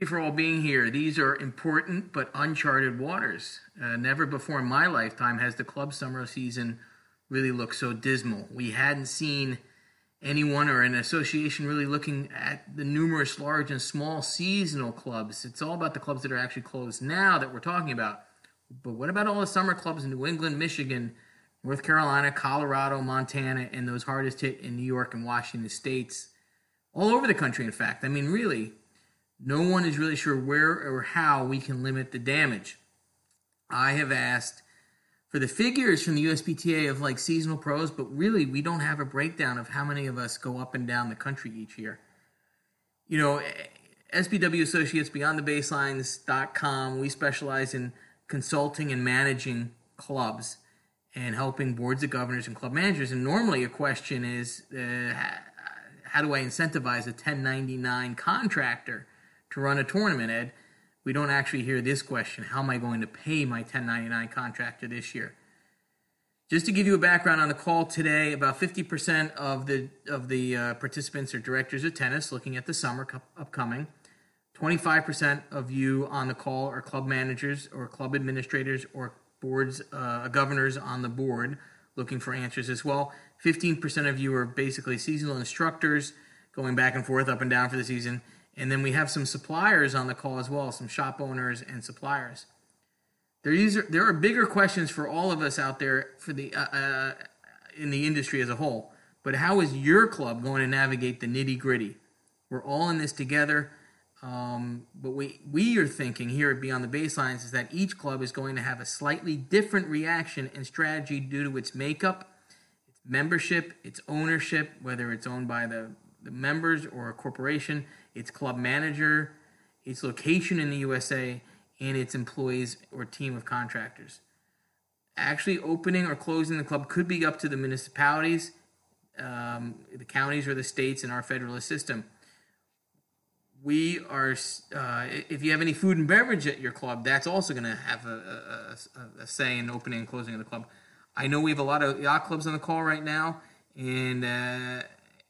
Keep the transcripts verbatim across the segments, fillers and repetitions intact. Thank you for all being here. These are important but uncharted waters. Uh, never before in my lifetime has the club summer season really looked so dismal. We hadn't seen anyone or an association really looking at the numerous large and small seasonal clubs. It's all about the clubs that are actually closed now that we're talking about. But what about all the summer clubs in New England, Michigan, North Carolina, Colorado, Montana, and those hardest hit in New York and Washington states, all over the country, in fact? I mean, really, no one is really sure where or how we can limit the damage. I have asked for the figures from the U S P T A of like seasonal pros, but really we don't have a breakdown of how many of us go up and down the country each year. You know, S B W Associates, Beyond The Baselines dot com, we specialize in consulting and managing clubs and helping boards of governors and club managers. And normally a question is, uh, how do I incentivize a ten ninety-nine contractor to run a tournament, Ed? We don't actually hear this question. How am I going to pay my ten ninety-nine contractor this year? Just to give you a background on the call today, about fifty percent of the of the uh, participants are directors of tennis looking at the summer upcoming. twenty-five percent of you on the call are club managers or club administrators or boards, uh, governors on the board looking for answers as well. fifteen percent of you are basically seasonal instructors going back and forth, up and down for the season. And then we have some suppliers on the call as well, some shop owners and suppliers. There is, there are bigger questions for all of us out there for the uh, uh, in the industry as a whole. But how is your club going to navigate the nitty-gritty? We're all in this together. Um, but we, we are thinking here at Beyond the Baselines is that each club is going to have a slightly different reaction and strategy due to its makeup, its membership, its ownership, whether it's owned by the, the members or a corporation, its club manager, its location in the U S A, and its employees or team of contractors. Actually opening or closing the club could be up to the municipalities, um, the counties or the states in our federalist system. We are, uh, if you have any food and beverage at your club, that's also going to have a, a, a say in opening and closing of the club. I know we have a lot of yacht clubs on the call right now, and uh,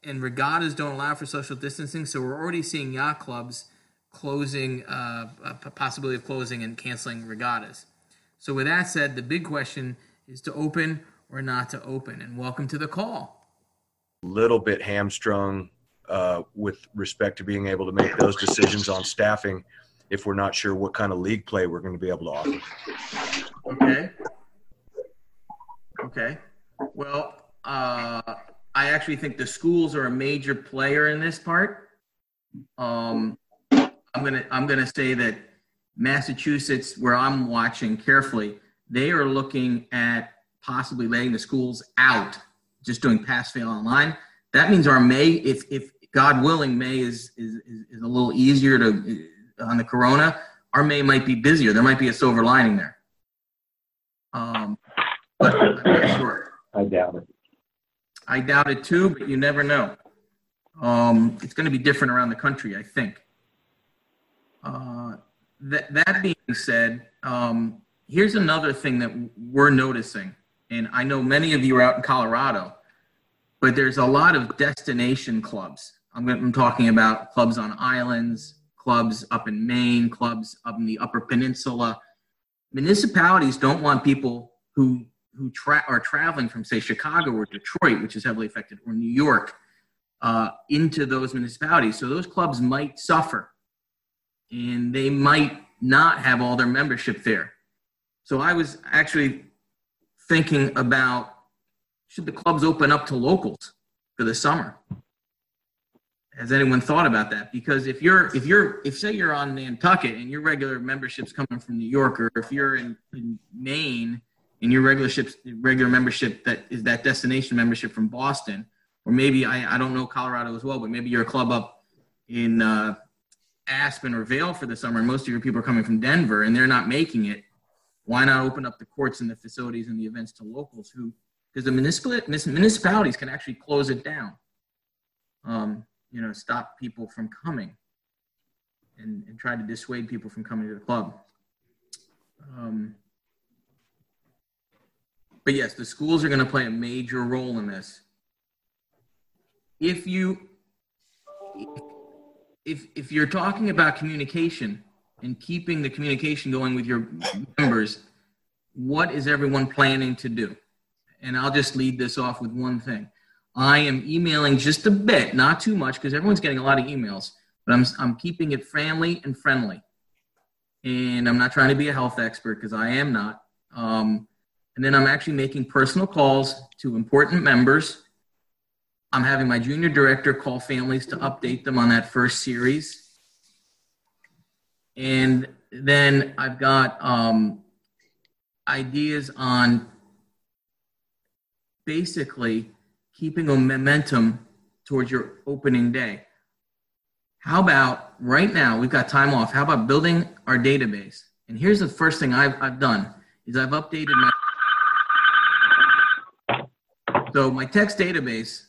and regattas don't allow for social distancing, so we're already seeing yacht clubs closing, uh, a possibility of closing and canceling regattas. So with that said, the big question is to open or not to open, and welcome to the call. Little bit hamstrung. Uh, with respect to being able to make those decisions on staffing if we're not sure what kind of league play we're going to be able to offer. Okay. Okay. Well, uh, I actually think the schools are a major player in this part. Um, I'm going to I'm going to say that Massachusetts, where I'm watching carefully, they are looking at possibly letting the schools out, just doing pass-fail online. That means our May, if if God willing, May is is is a little easier to on the corona. Our May might be busier. There might be a silver lining there. Um, but I'm not sure. I doubt it. I doubt it too, but you never know. Um, it's going to be different around the country, I think. Uh, that that being said, um, here's another thing that we're noticing, and I know many of you are out in Colorado. But there's a lot of destination clubs. I'm, I'm talking about clubs on islands, clubs up in Maine, clubs up in the Upper Peninsula. Municipalities don't want people who who tra- are traveling from, say, Chicago or Detroit, which is heavily affected, or New York, uh, into those municipalities. So those clubs might suffer, and they might not have all their membership there. So I was actually thinking about, should the clubs open up to locals for the summer? Has anyone thought about that? Because if you're, if you're, if say you're on Nantucket and your regular membership's coming from New York, or if you're in, in Maine and your regular ships, regular membership that is that destination membership from Boston, or maybe I, I don't know Colorado as well, but maybe you're a club up in uh, Aspen or Vail for the summer, and most of your people are coming from Denver and they're not making it. Why not open up the courts and the facilities and the events to locals who? Because the municipalities can actually close it down, um, you know, stop people from coming and, and try to dissuade people from coming to the club. Um, but yes, the schools are going to play a major role in this. If you, if if you're talking about communication and keeping the communication going with your members, what is everyone planning to do? And I'll just lead this off with one thing. I am emailing just a bit, not too much, because everyone's getting a lot of emails, but I'm I'm keeping it family and friendly. And I'm not trying to be a health expert, because I am not. Um, and then I'm actually making personal calls to important members. I'm having my junior director call families to update them on that first series. And then I've got um, ideas on basically keeping a momentum towards your opening day. How about right now, we've got time off. How about building our database? And here's the first thing I've, I've done is I've updated my, so my text database.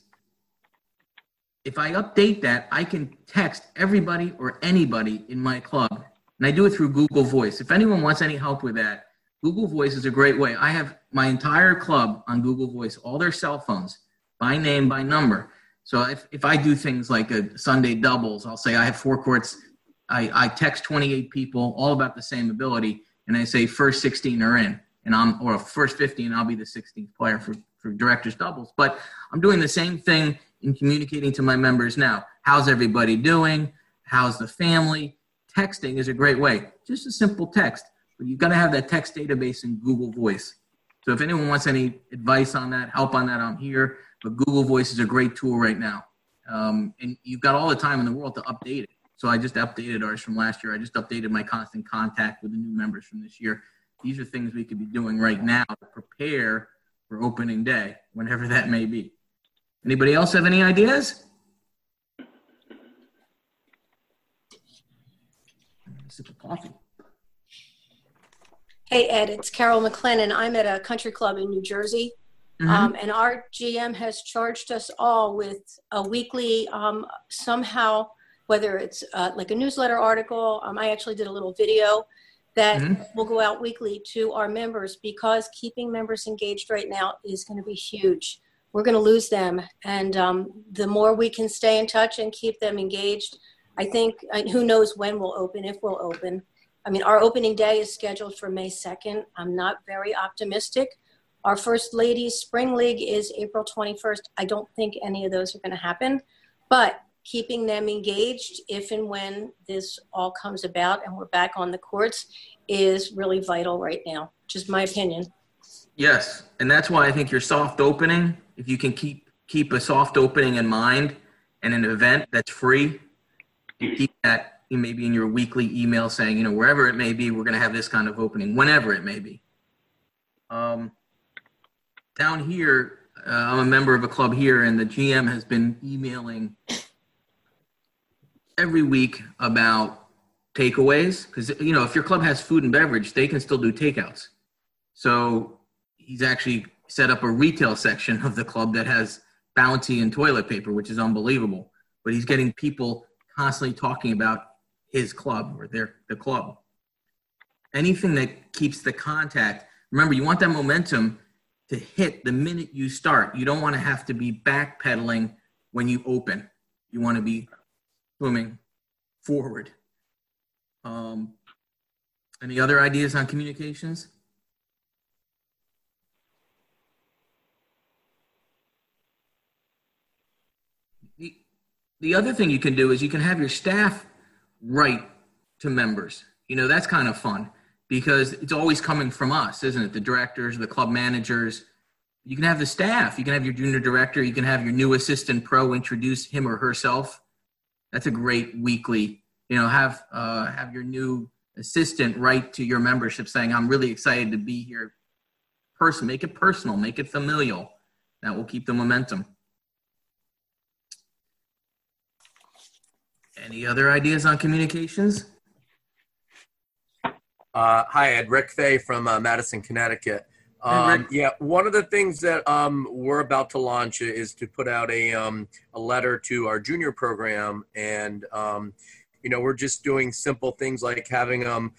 If I update that, I can text everybody or anybody in my club. And I do it through Google Voice. If anyone wants any help with that, Google Voice is a great way. I have my entire club on Google Voice, all their cell phones, by name, by number. So if, if I do things like a Sunday doubles, I'll say I have four courts. I, I text twenty-eight people, all about the same ability. And I say first sixteen are in, and I'm, or first fifteen, I'll be the sixteenth player for, for directors doubles. But I'm doing the same thing in communicating to my members now. How's everybody doing? How's the family? Texting is a great way. Just a simple text, but you've got to have that text database in Google Voice. So if anyone wants any advice on that, help on that, I'm here. But Google Voice is a great tool right now. Um, and you've got all the time in the world to update it. So I just updated ours from last year. I just updated my constant contact with the new members from this year. These are things we could be doing right now to prepare for opening day, whenever that may be. Anybody else have any ideas? A sip of coffee. Hey, Ed, it's Carol McLennan. I'm at a country club in New Jersey, mm-hmm. um, and our G M has charged us all with a weekly um, somehow, whether it's uh, like a newsletter article. Um, I actually did a little video that mm-hmm. will go out weekly to our members, because keeping members engaged right now is going to be huge. We're going to lose them. And um, the more we can stay in touch and keep them engaged, I think, and who knows when we'll open, if we'll open. I mean, our opening day is scheduled for May second. I'm not very optimistic. Our First Ladies Spring League is April twenty-first. I don't think any of those are going to happen, but keeping them engaged if and when this all comes about and we're back on the courts is really vital right now, just my opinion. Yes, and that's why I think your soft opening, if you can keep keep a soft opening in mind and an event that's free, you keep that maybe in your weekly email saying, you know, wherever it may be, we're going to have this kind of opening, whenever it may be. Um, down here, uh, I'm a member of a club here, and the G M has been emailing every week about takeaways. Because, you know, if your club has food and beverage, they can still do takeouts. So he's actually set up a retail section of the club that has Bounty and toilet paper, which is unbelievable. But he's getting people constantly talking about his club or their the club. Anything that keeps the contact. Remember, you want that momentum to hit the minute you start. You don't want to have to be backpedaling when you open. You want to be swimming forward. Um, any other ideas on communications? The other thing you can do is you can have your staff write to members. You know, that's kind of fun because it's always coming from us, isn't it? The directors, the club managers. You can have the staff. You can have your junior director. You can have your new assistant pro introduce him or herself. That's a great weekly. You know, have uh, have your new assistant write to your membership saying, I'm really excited to be here. Person, make it personal. Make it familial. That will keep the momentum. Any other ideas on communications? Uh, hi, Ed. Rick Fay from uh, Madison, Connecticut. Um, yeah, one of the things that um, we're about to launch is to put out a um, a letter to our junior program. And, um, you know, we're just doing simple things like having them um,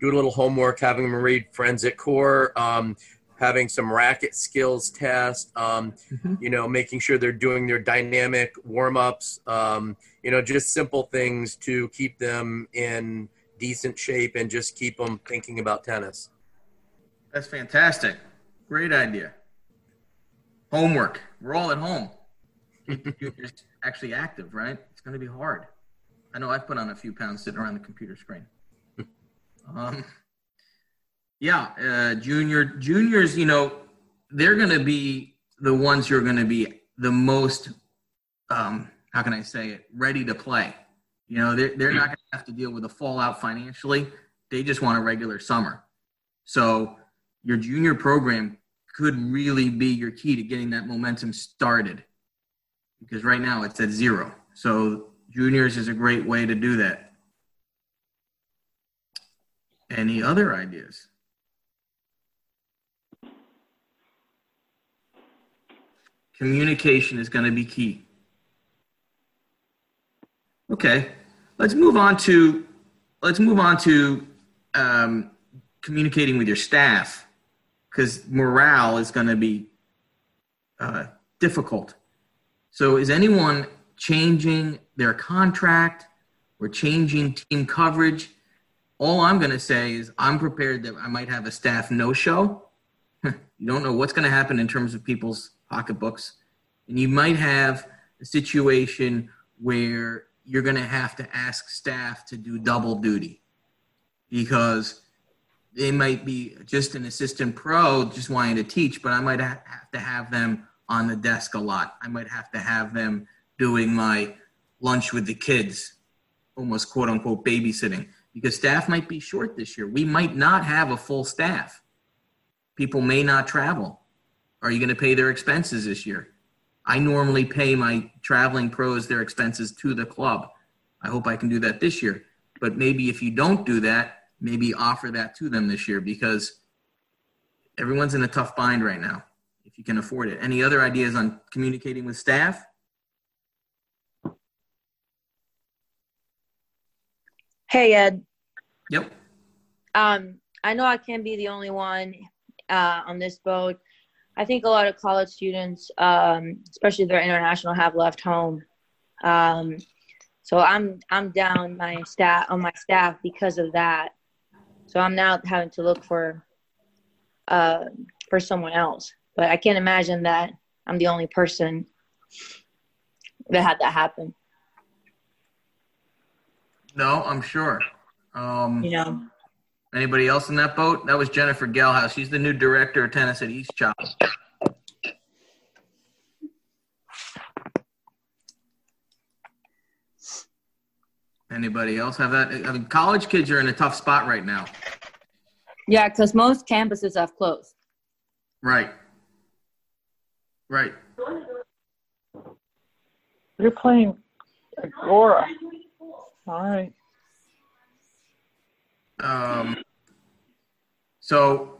do a little homework, having them read Forensic Core, um, having some racket skills test, um, mm-hmm. you know, making sure they're doing their dynamic warm-ups, um, you know, just simple things to keep them in decent shape and just keep them thinking about tennis. That's fantastic. Great idea. Homework. We're all at home. Keep the computers actually active, right? It's going to be hard. I know I've put on a few pounds sitting around the computer screen. Um, yeah, uh, junior, juniors, you know, they're going to be the ones who are going to be the most, um, how can I say it, ready to play. You know, they're, they're not going to have to deal with the fallout financially. They just want a regular summer. So your junior program could really be your key to getting that momentum started, because right now it's at zero. So juniors is a great way to do that. Any other ideas? Communication is going to be key. Okay, let's move on to let's move on to um, communicating with your staff, because morale is going to be uh, difficult. So, is anyone changing their contract or changing team coverage? All I'm going to say is I'm prepared that I might have a staff no-show. You don't know what's going to happen in terms of people's pocketbooks, and you might have a situation where you're going to have to ask staff to do double duty, because they might be just an assistant pro just wanting to teach, but I might have to have them on the desk a lot. I might have to have them doing my lunch with the kids, almost quote unquote babysitting, because staff might be short this year. We might not have a full staff. People may not travel. Are you going to pay their expenses this year? I normally pay my traveling pros their expenses to the club. I hope I can do that this year. But maybe if you don't do that, maybe offer that to them this year, because everyone's in a tough bind right now, if you can afford it. Any other ideas on communicating with staff? Hey, Ed. Yep. Um, I know I can't be the only one uh, on this boat. I think a lot of college students, um, especially if they're international, have left home. Um, so I'm I'm down my staff on my staff because of that. So I'm now having to look for uh, for someone else. But I can't imagine that I'm the only person that had that happen. No, I'm sure. Um, you know. Anybody else in that boat? That was Jennifer Gelhaus. She's the new director of tennis at East Chop. Anybody else have that? I mean, college kids are in a tough spot right now. Yeah, because most campuses have closed. Right. Right. You're playing Agora. All right. Um, so,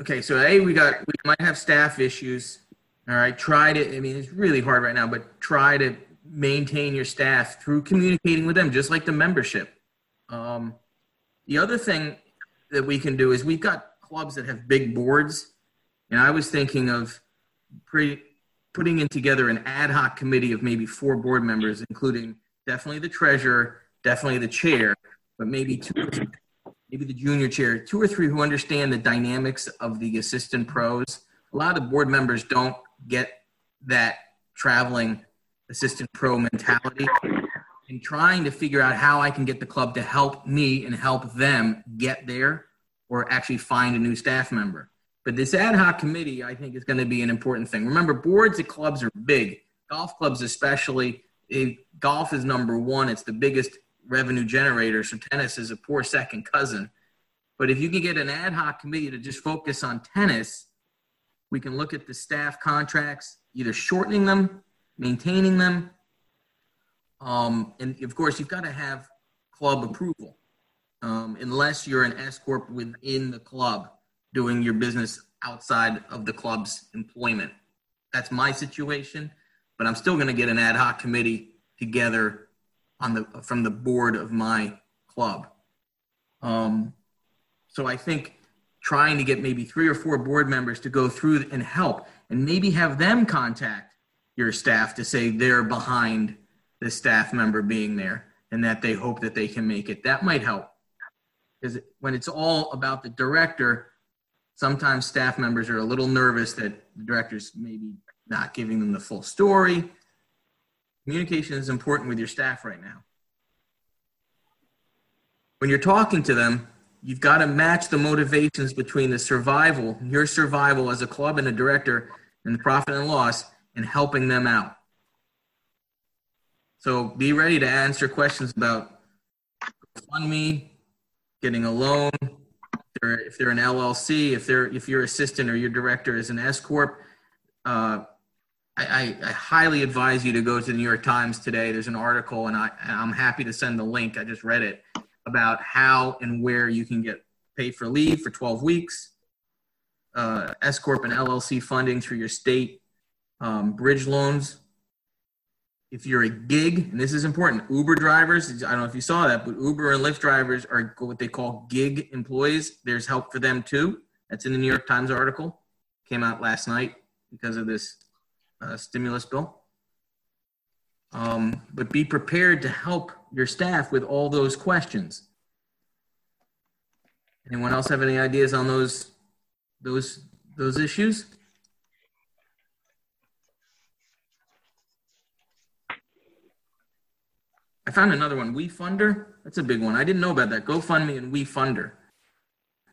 okay, so A, we got, we might have staff issues. All right. Try to, I mean, it's really hard right now, but try to maintain your staff through communicating with them, just like the membership. Um, the other thing that we can do is we've got clubs that have big boards. And I was thinking of pre putting in together an ad hoc committee of maybe four board members, including definitely the treasurer, definitely the chair, but maybe two, or three, maybe the junior chair, two or three who understand the dynamics of the assistant pros. A lot of board members don't get that traveling assistant pro mentality, and trying to figure out how I can get the club to help me and help them get there, or actually find a new staff member. But this ad hoc committee, I think, is going to be an important thing. Remember, boards at clubs are big. Golf clubs especially. If golf is number one. It's the biggest revenue generator, so tennis is a poor second cousin. But if you can get an ad hoc committee to just focus on tennis, we can look at the staff contracts, either shortening them, maintaining them, um, and of course you've got to have club approval, um, unless you're an S corp within the club doing your business outside of the club's employment. That's my situation, but I'm still going to get an ad hoc committee together on the from the board of my club. Um, so I think trying to get maybe three or four board members to go through and help, and maybe have them contact your staff to say they're behind the staff member being there and that they hope that they can make it. That might help. Because when it's all about the director, sometimes staff members are a little nervous that the director's maybe not giving them the full story. Communication is important with your staff right now. When you're talking to them, you've got to match the motivations between the survival, your survival as a club and a director, and the profit and loss, and helping them out. So be ready to answer questions about GoFundMe, getting a loan, if they're an L L C, if they're if your assistant or your director is an S corp. Uh, I, I highly advise you to go to the New York Times today. There's an article, and I, I'm happy to send the link. I just read it, about how and where you can get paid for leave for twelve weeks, uh, S-Corp and L L C funding through your state, um, bridge loans. If you're a gig, and this is important, Uber drivers, I don't know if you saw that, but Uber and Lyft drivers are what they call gig employees. There's help for them too. That's in the New York Times article. Came out last night because of this uh, stimulus bill. Um, but be prepared to help your staff with all those questions. Anyone else have any ideas on those, those, those issues? I found another one, WeFunder. That's a big one. I didn't know about that. GoFundMe and WeFunder.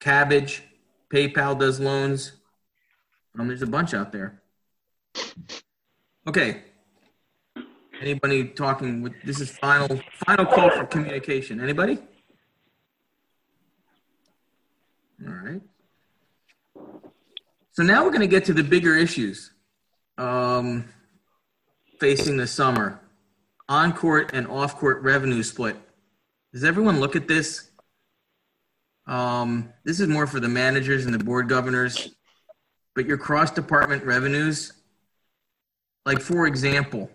Cabbage, PayPal does loans. Um, there's a bunch out there. Okay. Anybody talking with, this is final, final call for communication. Anybody? All right. So now we're going to get to the bigger issues um, facing the summer. On-court and off-court revenue split. Does everyone look at this? Um, this is more for the managers and the board governors, but your cross-department revenues, like for example,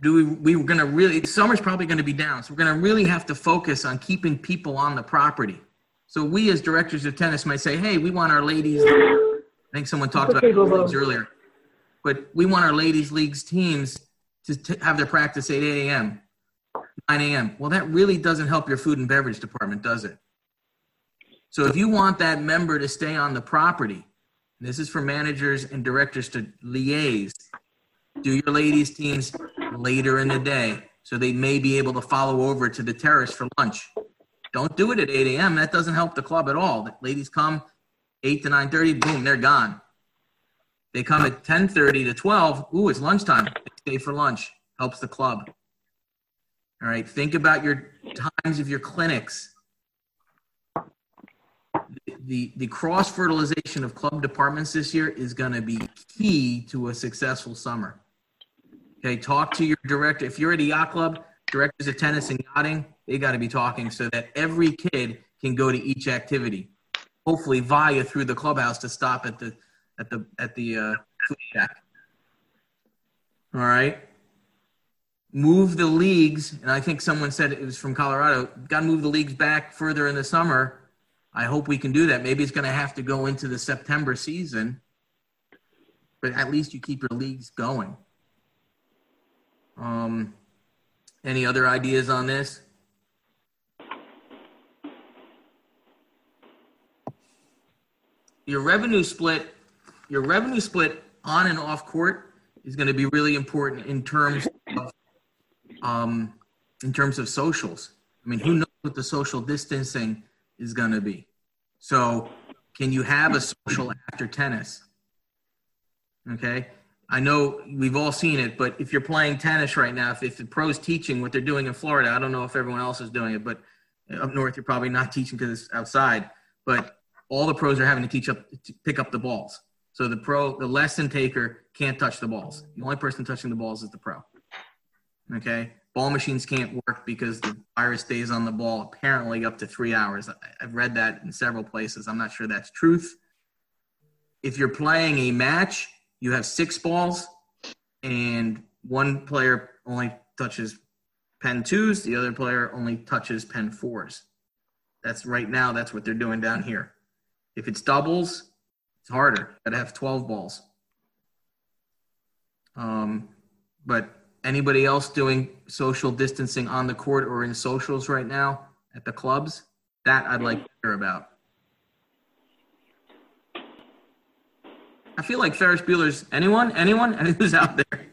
Do we, we we're going to really, summer's probably going to be down. So we're going to really have to focus on keeping people on the property. So we as directors of tennis might say, hey, we want our ladies. I think someone talked about leagues earlier, but we want our ladies leagues teams to t- have their practice at eight a.m., nine a.m. Well, that really doesn't help your food and beverage department, does it? So if you want that member to stay on the property, and this is for managers and directors to liaise, do your ladies teams later in the day so they may be able to follow over to the terrace for lunch. Don't do it at eight a.m. That doesn't help the club at all. The ladies come eight to nine thirty, boom, they're gone. They come at ten thirty to twelve, ooh, it's lunchtime. They stay for lunch, helps the club. All right, think about your times of your clinics. The, the, the cross-fertilization of club departments this year is going to be key to a successful summer. Okay, talk to your director. If you're at a yacht club, directors of tennis and yachting, they got to be talking so that every kid can go to each activity. Hopefully via through the clubhouse to stop at the at the at the uh, food shack. All right. Move the leagues, and I think someone said it was from Colorado. Got to move the leagues back further in the summer. I hope we can do that. Maybe it's going to have to go into the September season, but at least you keep your leagues going. Um, any other ideas on this? Your revenue split, your revenue split on and off court is going to be really important in terms of, um, in terms of socials. I mean, who knows what the social distancing is going to be? So, can you have a social after tennis? Okay. I know we've all seen it, but if you're playing tennis right now, if, if the pros teaching what they're doing in Florida, I don't know if everyone else is doing it, but up north, you're probably not teaching because it's outside, but all the pros are having to teach up, to pick up the balls. So the pro, the lesson taker can't touch the balls. The only person touching the balls is the pro. Okay. Ball machines can't work because the virus stays on the ball apparently up to three hours. I've read that in several places. I'm not sure that's truth. If you're playing a match, you have six balls, and one player only touches pen twos. The other player only touches pen fours. That's right now. That's what they're doing down here. If it's doubles, it's harder. Got to have twelve balls. Um, but anybody else doing social distancing on the court or in socials right now at the clubs? That I'd like to hear about. I feel like Ferris Bueller's, anyone, anyone, anyone who's out there?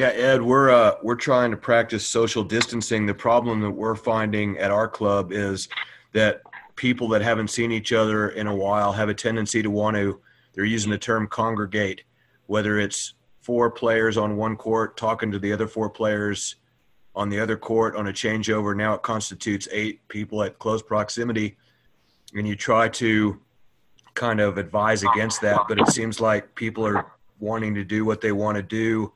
Yeah, Ed, we're uh, we're trying to practice social distancing. The problem that we're finding at our club is that people that haven't seen each other in a while have a tendency to want to, they're using the term congregate, whether it's four players on one court talking to the other four players on the other court on a changeover. Now it constitutes eight people at close proximity, and you try to kind of advise against that, but it seems like people are wanting to do what they want to do.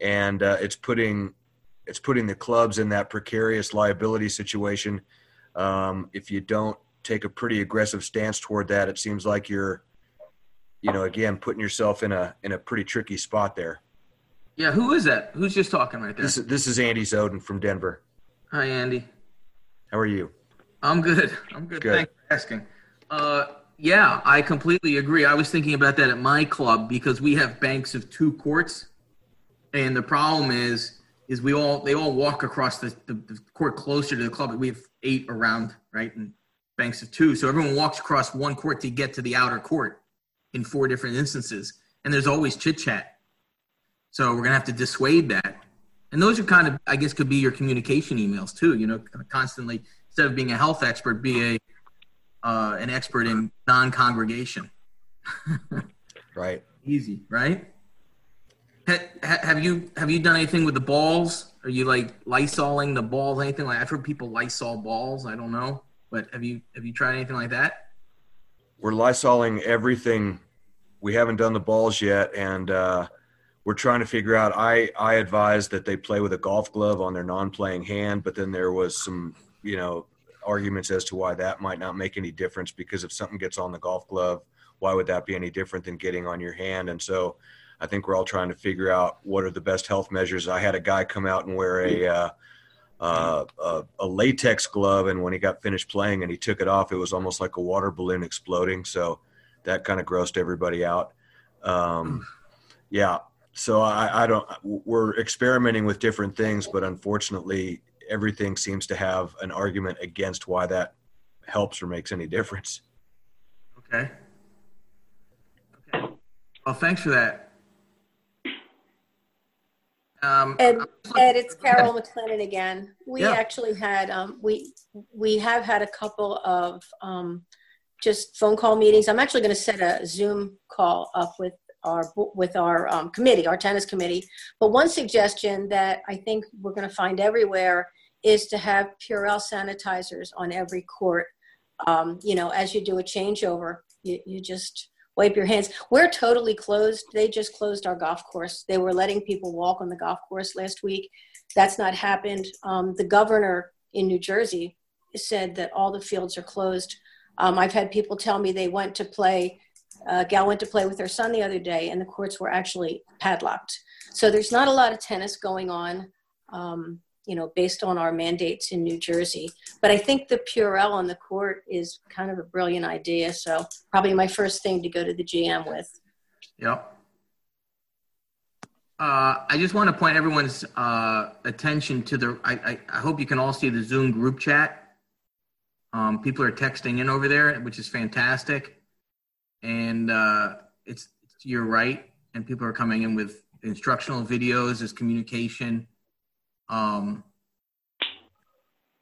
And uh, it's putting it's putting the clubs in that precarious liability situation. Um, if you don't take a pretty aggressive stance toward that, it seems like you're, you know, again putting yourself in a in a pretty tricky spot there. Yeah, who is that? Who's just talking right there? This is, this is Andy Zoden from Denver. Hi, Andy. How are you? I'm good. I'm good. good. Thanks for asking. Uh, yeah, I completely agree. I was thinking about that at my club because we have banks of two courts. And the problem is, is we all they all walk across the, the, the court closer to the club. We have eight around, right, and banks of two. So everyone walks across one court to get to the outer court in four different instances. And there's always chit-chat. So we're going to have to dissuade that. And those are kind of, I guess, could be your communication emails too, you know, constantly, instead of being a health expert, be a uh, an expert in non-congregation. Right. Easy, right? Have you have you done anything with the balls? Are you like Lysoling the balls? Anything like I've heard people Lysol balls. I don't know, but have you have you tried anything like that? We're Lysoling everything. We haven't done the balls yet, and uh, we're trying to figure out. I I advised that they play with a golf glove on their non-playing hand, but then there was some you know arguments as to why that might not make any difference because if something gets on the golf glove, why would that be any different than getting on your hand? And so. I think we're all trying to figure out what are the best health measures. I had a guy come out and wear a, uh, uh, a, a latex glove, and when he got finished playing and he took it off, it was almost like a water balloon exploding. So that kind of grossed everybody out. Um, yeah, so I, I don't. We're experimenting with different things, but unfortunately, everything seems to have an argument against why that helps or makes any difference. Okay. Okay. Well, thanks for that. Um, Ed, Ed, it's Carol McLennan again. We yeah. actually had, um, we we have had a couple of um, just phone call meetings. I'm actually going to set a Zoom call up with our with our um, committee, our tennis committee. But one suggestion that I think we're going to find everywhere is to have Purell sanitizers on every court. Um, you know, as you do a changeover, you, you just... wipe your hands. We're totally closed. They just closed our golf course. They were letting people walk on the golf course last week. That's not happened. Um, the governor in New Jersey said that all the fields are closed. Um, I've had people tell me they went to play, uh, gal went to play with her son the other day and the courts were actually padlocked. So there's not a lot of tennis going on, um, you know, based on our mandates in New Jersey. But I think the Purell on the court is kind of a brilliant idea. So probably my first thing to go to the G M with. Yep. Uh, I just want to point everyone's uh, attention to the, I, I, I hope you can all see the Zoom group chat. Um, people are texting in over there, which is fantastic. And uh, it's, it's your right. And people are coming in with instructional videos as communication. Um,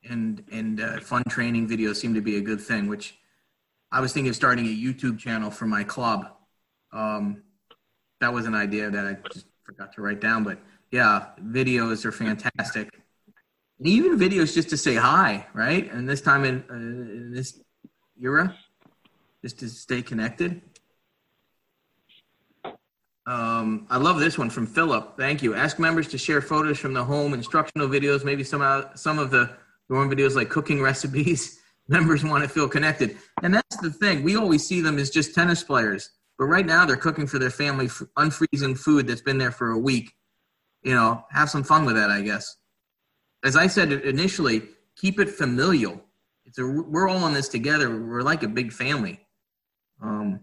and, and, uh, fun training videos seem to be a good thing, which I was thinking of starting a YouTube channel for my club. Um, that was an idea that I just forgot to write down, but yeah, videos are fantastic. And even videos just to say hi, right? And this time in, uh, in this era, just to stay connected. Um, I love this one from Philip. Thank you. Ask members to share photos from the home, instructional videos, maybe some out, some of the dorm videos like cooking recipes. Members want to feel connected. And that's the thing. We always see them as just tennis players. But right now they're cooking for their family, unfreezing food that's been there for a week. You know, have some fun with that, I guess. As I said initially, keep it familial. It So we're all in this together. We're like a big family. Um,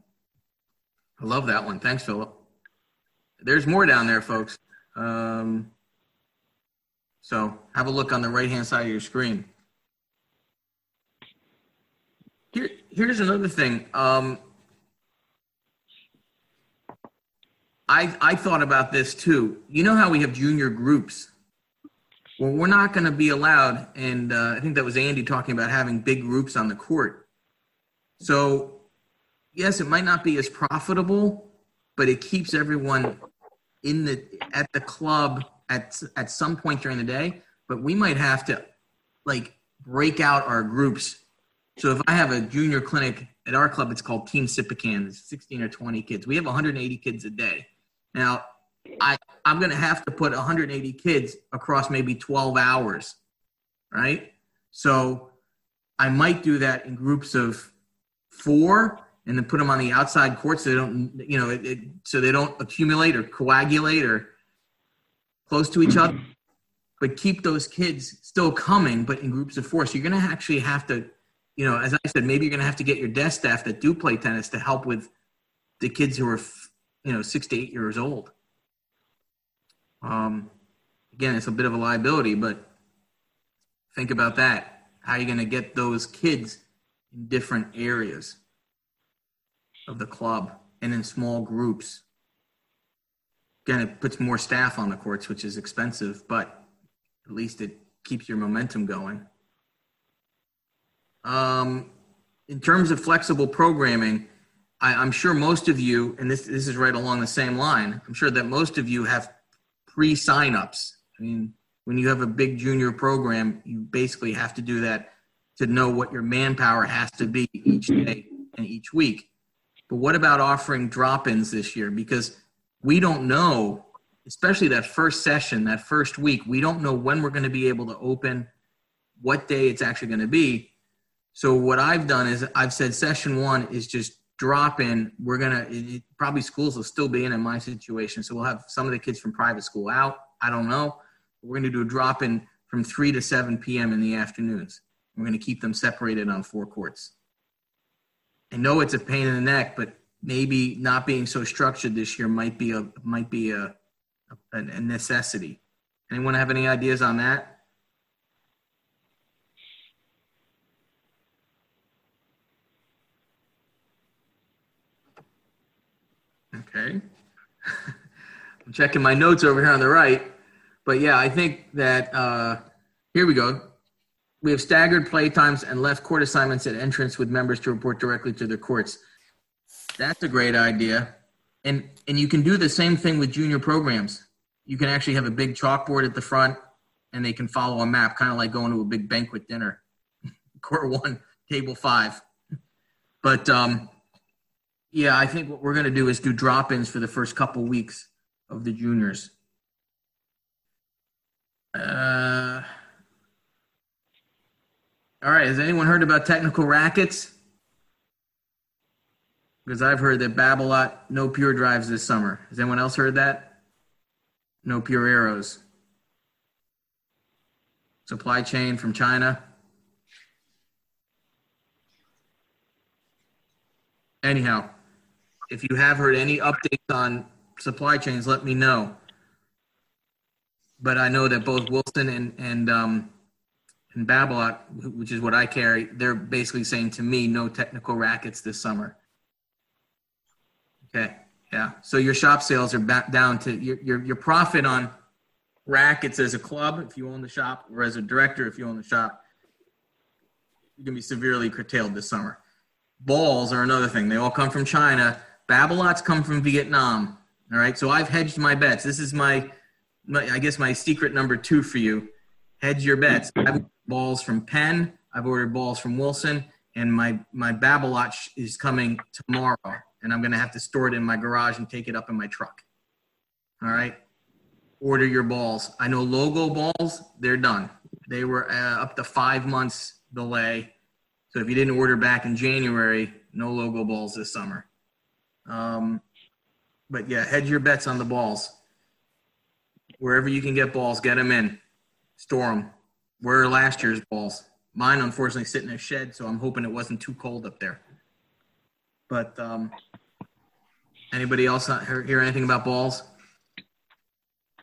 I love that one. Thanks, Philip. There's more down there, folks. Um, so have a look on the right-hand side of your screen. Here, here's another thing. Um, I, I thought about this too. You know how we have junior groups? Well, we're not going to be allowed, and uh, I think that was Andy talking about having big groups on the court. So, yes, it might not be as profitable, but it keeps everyone in the at the club at at some point during the day. But we might have to, like, break out our groups. So if I have a junior clinic at our club, it's called Team Sipican. It's sixteen or twenty kids. We have one hundred eighty kids a day. Now, I, I'm going to have to put one hundred eighty kids across maybe twelve hours, right? So I might do that in groups of four and then put them on the outside court so they don't, you know, it, it, so they don't accumulate or coagulate or close to each other. But keep those kids still coming, but in groups of four. So you're going to actually have to, you know, as I said, maybe you're going to have to get your desk staff that do play tennis to help with the kids who are, you know, six to eight years old. Um, again, it's a bit of a liability, but think about that. How are you going to get those kids in different areas of the club and in small groups? Again, it puts more staff on the courts, which is expensive, but at least it keeps your momentum going. Um, in terms of flexible programming, I, I'm sure most of you, and this, this is right along the same line, I'm sure that most of you have pre-signups. I mean, when you have a big junior program, you basically have to do that to know what your manpower has to be each day and each week. But what about offering drop-ins this year? Because we don't know, especially that first session, that first week, we don't know when we're going to be able to open, what day it's actually going to be. So what I've done is I've said session one is just drop in. We're going to – probably schools will still be in in my situation. So we'll have some of the kids from private school out. I don't know. We're going to do a drop in from three to seven p.m. in the afternoons. We're going to keep them separated on four courts. I know it's a pain in the neck, but maybe not being so structured this year might be a might be a, a, a necessity. Anyone have any ideas on that? Okay. I'm checking my notes over here on the right. But yeah, I think that, uh, here we go. We have staggered play times and left court assignments at entrance with members to report directly to their courts. That's a great idea. And, and you can do the same thing with junior programs. You can actually have a big chalkboard at the front and they can follow a map, kind of like going to a big banquet dinner, court one, table five. But, um, yeah, I think what we're going to do is do drop-ins for the first couple weeks of the juniors. Uh, all right, has anyone heard about technical rackets? Because I've heard that Babolat, no pure drives this summer. Has anyone else heard that? No pure arrows. Supply chain from China. Anyhow. If you have heard any updates on supply chains, let me know. But I know that both Wilson and and, um, and Babolat, which is what I carry, they're basically saying to me, no technical rackets this summer. Okay, yeah. So your shop sales are back down to your, your your profit on rackets as a club, if you own the shop, or as a director, if you own the shop, you're gonna be severely curtailed this summer. Balls are another thing. They all come from China. Babolat's come from Vietnam. All right, so I've hedged my bets. This is my, my I guess, my secret number two for you. Hedge your bets. I've ordered balls from Penn. I've ordered balls from Wilson. And my, my Babolat is coming tomorrow. And I'm going to have to store it in my garage and take it up in my truck. All right? Order your balls. I know logo balls, they're done. They were uh, up to five months delay. So if you didn't order back in January, no logo balls this summer. Um, but yeah, hedge your bets on the balls. Wherever you can get balls, get them in. Store them. Where are last year's balls? Mine, unfortunately, sit in a shed, so I'm hoping it wasn't too cold up there. But um, anybody else not hear, hear anything about balls?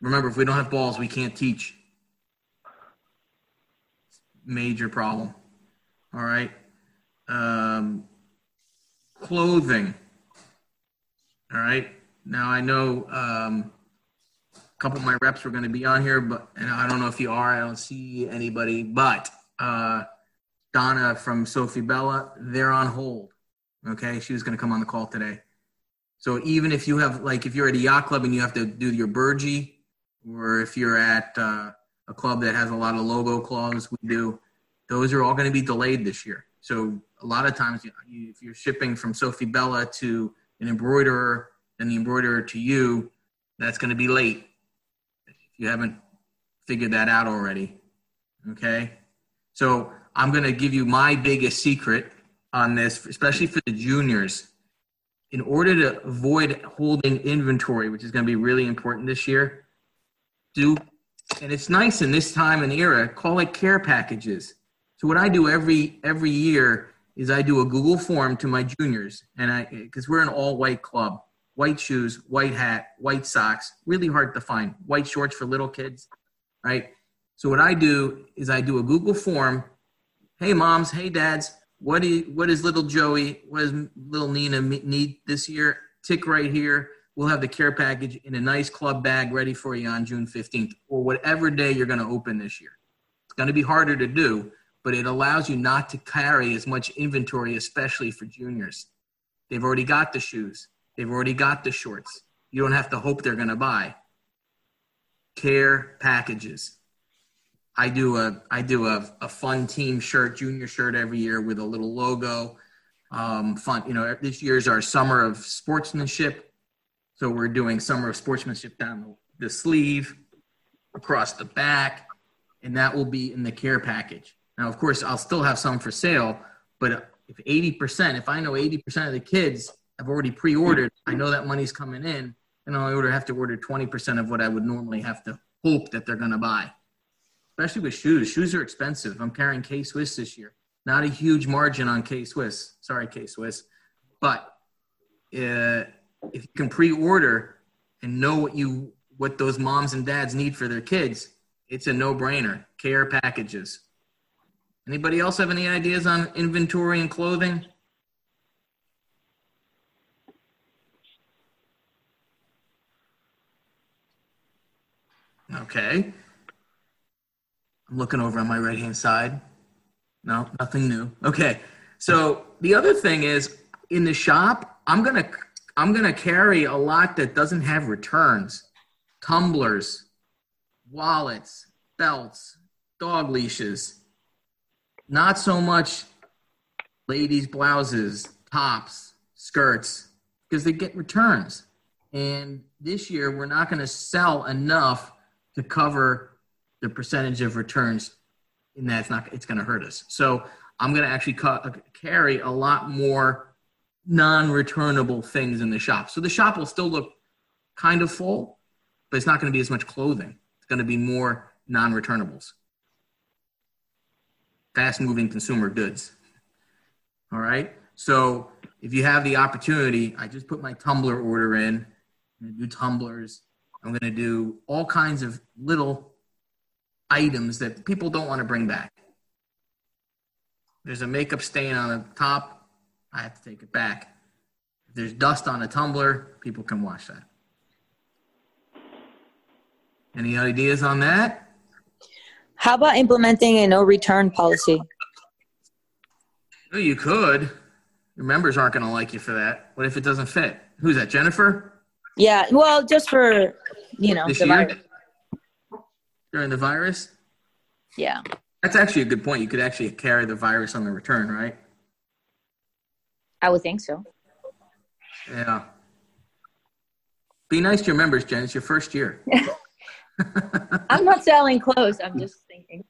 Remember, if we don't have balls, we can't teach. Major problem. All right. Um, clothing. All right. Now, I know um, a couple of my reps were going to be on here, but and I don't know if you are. I don't see anybody, but... Uh, Donna from Sophie Bella, they're on hold. Okay. She was going to come on the call today. So even if you have, like, if you're at a yacht club and you have to do your burgee, or if you're at uh, a club that has a lot of logo clauses, we do, those are all going to be delayed this year. So a lot of times, you know, you, if you're shipping from Sophie Bella to an embroiderer and the embroiderer to you, that's going to be late. If you haven't figured that out already. Okay. So I'm going to give you my biggest secret on this, especially for the juniors. In order to avoid holding inventory, which is going to be really important this year, do, and it's nice in this time and era, call it care packages. So what I do every every year is I do a Google form to my juniors, and I because we're an all-white club, white shoes, white hat, white socks, really hard to find, white shorts for little kids, right? So what I do is I do a Google form. Hey moms, hey dads, what do you, what does little Joey, what does little Nina need this year? Tick right here. We'll have the care package in a nice club bag ready for you on June fifteenth or whatever day you're going to open this year. It's going to be harder to do, but it allows you not to carry as much inventory, especially for juniors. They've already got the shoes. They've already got the shorts. You don't have to hope they're going to buy. Care packages. I do a I do a, a fun team shirt, junior shirt every year with a little logo. Um, fun, you know. This year's our summer of sportsmanship, so we're doing summer of sportsmanship down the sleeve, across the back, and that will be in the care package. Now, of course, I'll still have some for sale, but if eighty percent, if I know eighty percent of the kids have already pre-ordered, I know that money's coming in, and I order have to order twenty percent of what I would normally have to hope that they're going to buy. Especially with shoes. Shoes are expensive. I'm carrying K-Swiss this year. Not a huge margin on K-Swiss. Sorry, K-Swiss. But uh, if you can pre-order and know what you what those moms and dads need for their kids, it's a no-brainer. Care packages. Anybody else have any ideas on inventory and clothing? Okay. I'm looking over on my right-hand side. No, nothing new. Okay. So the other thing is in the shop, I'm going to, I'm going to carry a lot that doesn't have returns, tumblers, wallets, belts, dog leashes, not so much ladies' blouses, tops, skirts, because they get returns. And this year we're not going to sell enough to cover the percentage of returns, in that's not, it's going to hurt us. So I'm going to actually ca- carry a lot more non-returnable things in the shop. So the shop will still look kind of full, but it's not going to be as much clothing. It's going to be more non-returnables. Fast-moving consumer goods. All right. So if you have the opportunity, I just put my Tumblr order in. I'm going to do tumblers. I'm going to do all kinds of little items that people don't want to bring back. There's a makeup stain on the top, I have to take it back. If there's dust on a tumbler, people can wash that. Any ideas on that? How about implementing a no return policy? Well, you could. Your members aren't going to like you for that. What if it doesn't fit? Who's that, Jennifer? Yeah, well, just for, you know, this year? During the virus? Yeah. That's actually a good point. You could actually carry the virus on the return, right? I would think so. Yeah. Be nice to your members, Jen. It's your first year. I'm not selling clothes. I'm just thinking.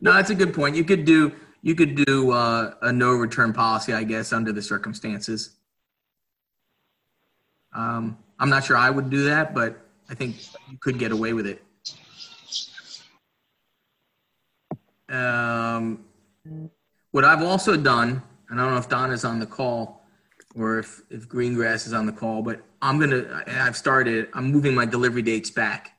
No, that's a good point. You could do you could do uh, a no return policy, I guess, under the circumstances. Um, I'm not sure I would do that, but I think you could get away with it. Um, what I've also done, and I don't know if Don is on the call or if, if Greengrass is on the call, but I'm going to, I've started, I'm moving my delivery dates back.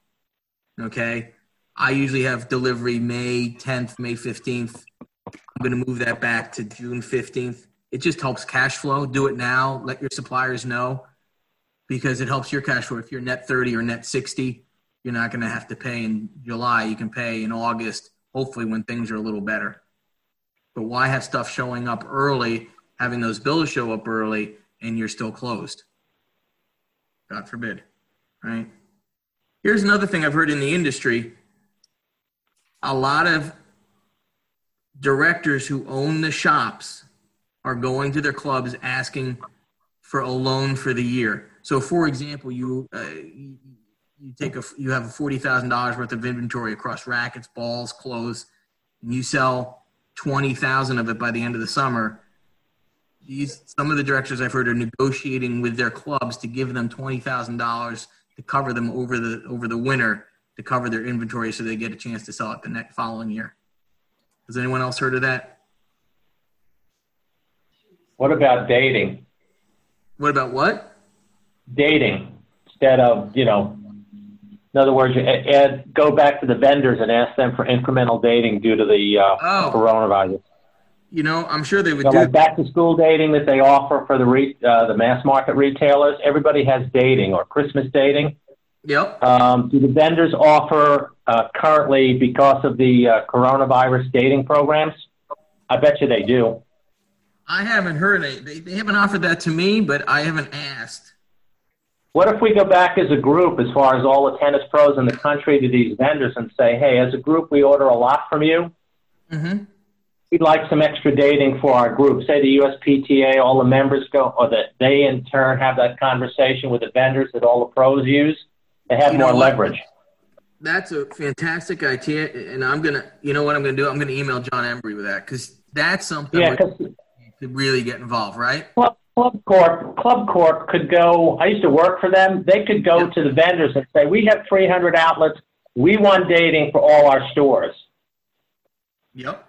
Okay. I usually have delivery May tenth, May fifteenth. I'm going to move that back to June fifteenth. It just helps cash flow. Do it now. Let your suppliers know, because it helps your cash flow. If you're net thirty or net sixty, you're not going to have to pay in July. You can pay in August, hopefully when things are a little better. But why have stuff showing up early, having those bills show up early, and you're still closed? God forbid, right? Here's another thing I've heard in the industry. A lot of directors who own the shops are going to their clubs asking for a loan for the year. So, for example, you uh, you take a you have a forty thousand dollars worth of inventory across rackets, balls, clothes, and you sell twenty thousand of it by the end of the summer. These, some of the directors I've heard are negotiating with their clubs to give them twenty thousand dollars to cover them over the over the winter, to cover their inventory so they get a chance to sell it the next following year. Has anyone else heard of that? What about dating? What about what? Dating. Instead of, you know, in other words, Ed, go back to the vendors and ask them for incremental dating due to the uh, oh. coronavirus. You know, I'm sure they would so do like back to school dating that they offer for the re- uh, the mass market retailers. Everybody has dating or Christmas dating. Yep. Um, do the vendors offer uh, currently, because of the uh, coronavirus, dating programs? I bet you they do. I haven't heard it. They, they haven't offered that to me, but I haven't asked. What if we go back as a group, as far as all the tennis pros in the country, to these vendors and say, hey, as a group, we order a lot from you. Mm-hmm. We'd like some extra dating for our group. Say the U S P T A, all the members go, or that they in turn have that conversation with the vendors that all the pros use. They have you more leverage. That's a fantastic idea, and I'm going to – you know what I'm going to do? I'm going to email John Embry with that, because that's something yeah, we could really get involved, right? Club, Club Corp Club Corp could go – I used to work for them. They could go yeah. to the vendors and say, we have three hundred outlets. We want dating for all our stores. Yep.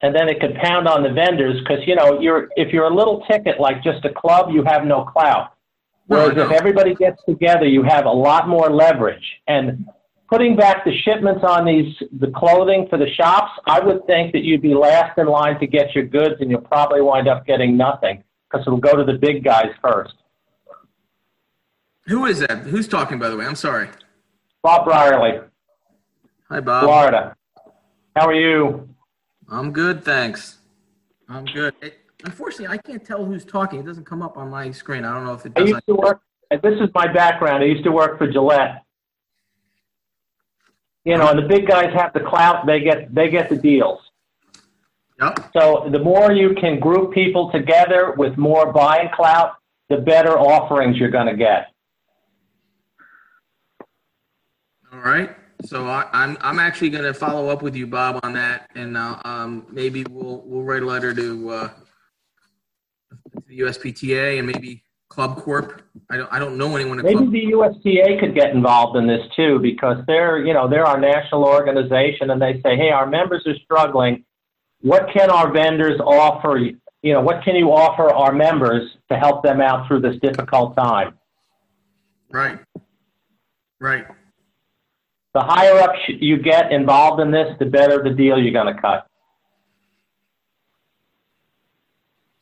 And then it could pound on the vendors because, you know, you're if you're a little ticket like just a club, you have no clout. Whereas no, if everybody gets together, you have a lot more leverage. And putting back the shipments on these the clothing for the shops, I would think that you'd be last in line to get your goods, and you'll probably wind up getting nothing because it'll go to the big guys first. Who is that? Who's talking, by the way? I'm sorry. Bob Riley. Hi, Bob. Florida. How are you? I'm good, thanks. I'm good. It- Unfortunately, I can't tell who's talking. It doesn't come up on my screen. I don't know if it does. I used to work, this is my background. I used to work for Gillette. You know, and the big guys have the clout. They get they get the deals. Yep. So the more you can group people together with more buying clout, the better offerings you're going to get. All right. So I, I'm I'm actually going to follow up with you, Bob, on that, and uh, um, maybe we'll we'll write a letter to. Uh, The U S P T A and maybe Club Corp. I don't. I don't know anyone. At maybe Club the U S T A could get involved in this too, because they're, you know, they're our national organization, and they say, hey, our members are struggling. What can our vendors offer? You know, what can you offer our members to help them out through this difficult time? Right. Right. The higher up you get involved in this, the better the deal you're going to cut.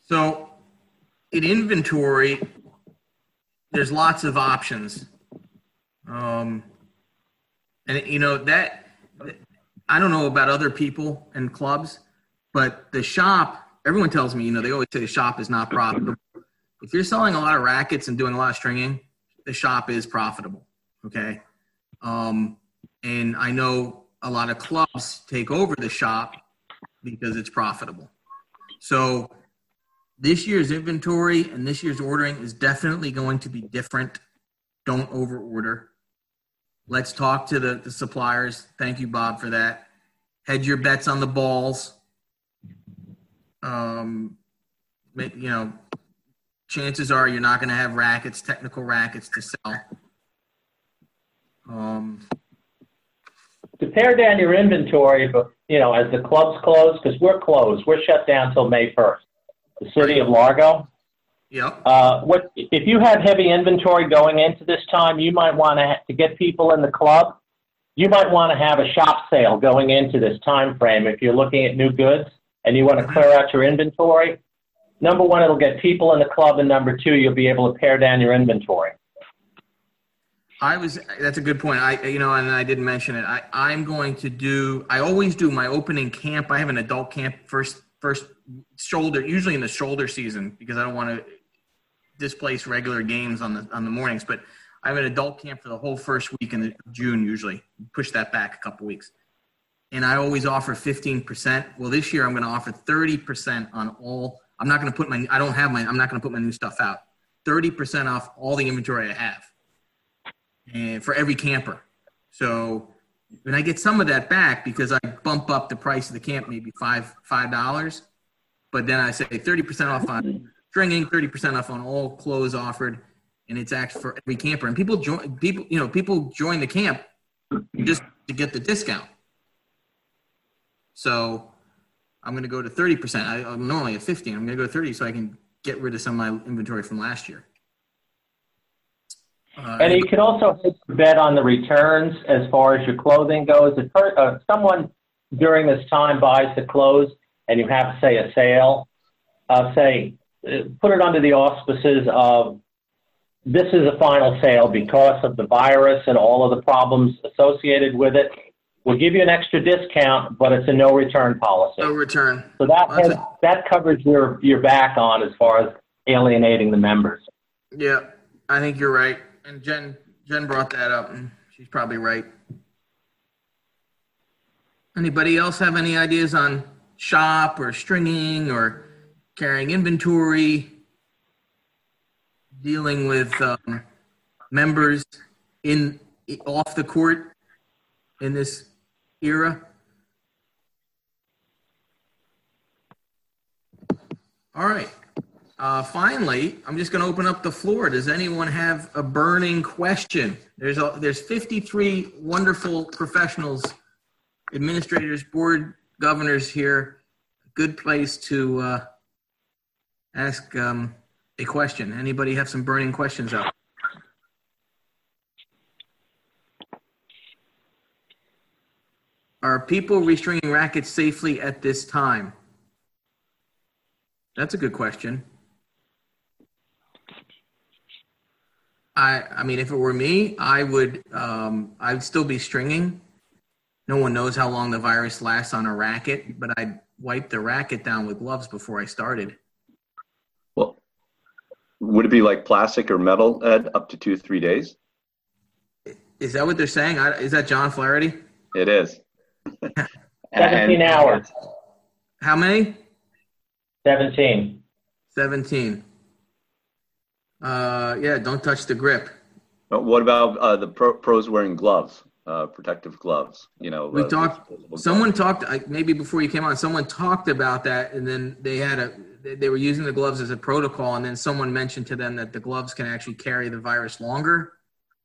So. In inventory, there's lots of options. Um, and, you know, that I don't know about other people and clubs, but the shop, everyone tells me, you know, they always say the shop is not profitable. If you're selling a lot of rackets and doing a lot of stringing, the shop is profitable, okay? Um, and I know a lot of clubs take over the shop because it's profitable. So this year's inventory and this year's ordering is definitely going to be different. Don't overorder. Let's talk to the, the suppliers. Thank you, Bob, for that. Hedge your bets on the balls. Um, you know, chances are you're not going to have rackets, technical rackets to sell. Um, to pare down your inventory, but, you know, as the clubs close, because we're closed, we're shut down till May first. The city of Largo. Yeah. Uh, what if you have heavy inventory going into this time? You might want to to get people in the club. You might want to have a shop sale going into this time frame if you're looking at new goods and you want to clear out your inventory. Number one, it'll get people in the club, and number two, you'll be able to pare down your inventory. I was. That's a good point. I, you know, and I didn't mention it. I, I'm going to do. I always do my opening camp. I have an adult camp first, first shoulder, usually in the shoulder season, because I don't want to displace regular games on the on the mornings. But I have an adult camp for the whole first week in June. Usually, push that back a couple weeks. And I always offer fifteen percent. Well, this year I'm going to offer thirty percent on all. I'm not going to put my. I don't have my. I'm not going to put my new stuff out. thirty percent off all the inventory I have. And for every camper. So when I get some of that back, because I bump up the price of the camp, maybe five, five dollars, but then I say thirty percent off on stringing, thirty percent off on all clothes offered. And it's actually for every camper. And people join people, you know, people join the camp just to get the discount. So I'm going to go to thirty percent. I, I'm normally at fifteen. I'm going to go to thirty so I can get rid of some of my inventory from last year. Uh, and you can also bet on the returns as far as your clothing goes. If uh, someone during this time buys the clothes and you have, say, a sale, uh, say, uh, put it under the auspices of this is a final sale because of the virus and all of the problems associated with it. We'll give you an extra discount, but it's a no return policy. No return. So that has, that covers your, your back on as far as alienating the members. Yeah, I think you're right. And Jen, Jen brought that up, and she's probably right. Anybody else have any ideas on shop or stringing or carrying inventory, dealing with um, members in off the court in this era? All right. Uh, finally, I'm just going to open up the floor. Does anyone have a burning question? There's a, there's fifty-three wonderful professionals, administrators, board governors here. Good place to uh, ask um, a question. Anybody have some burning questions out? Are people restringing rackets safely at this time? That's a good question. I, I mean, if it were me, I would, um, I'd still be stringing. No one knows how long the virus lasts on a racket, but I'd wipe the racket down with gloves before I started. Well, would it be like plastic or metal, Ed, up to two, three days? Is that what they're saying? I, is that John Flaherty? It is. seventeen and, hours. How many? seventeen. seventeen. Uh, yeah, don't touch the grip. But what about uh, the pro- pros wearing gloves, uh, protective gloves? You know, we uh, talked. Someone gloves. talked maybe before you came on. Someone talked about that, and then they had a. They were using the gloves as a protocol, and then someone mentioned to them that the gloves can actually carry the virus longer.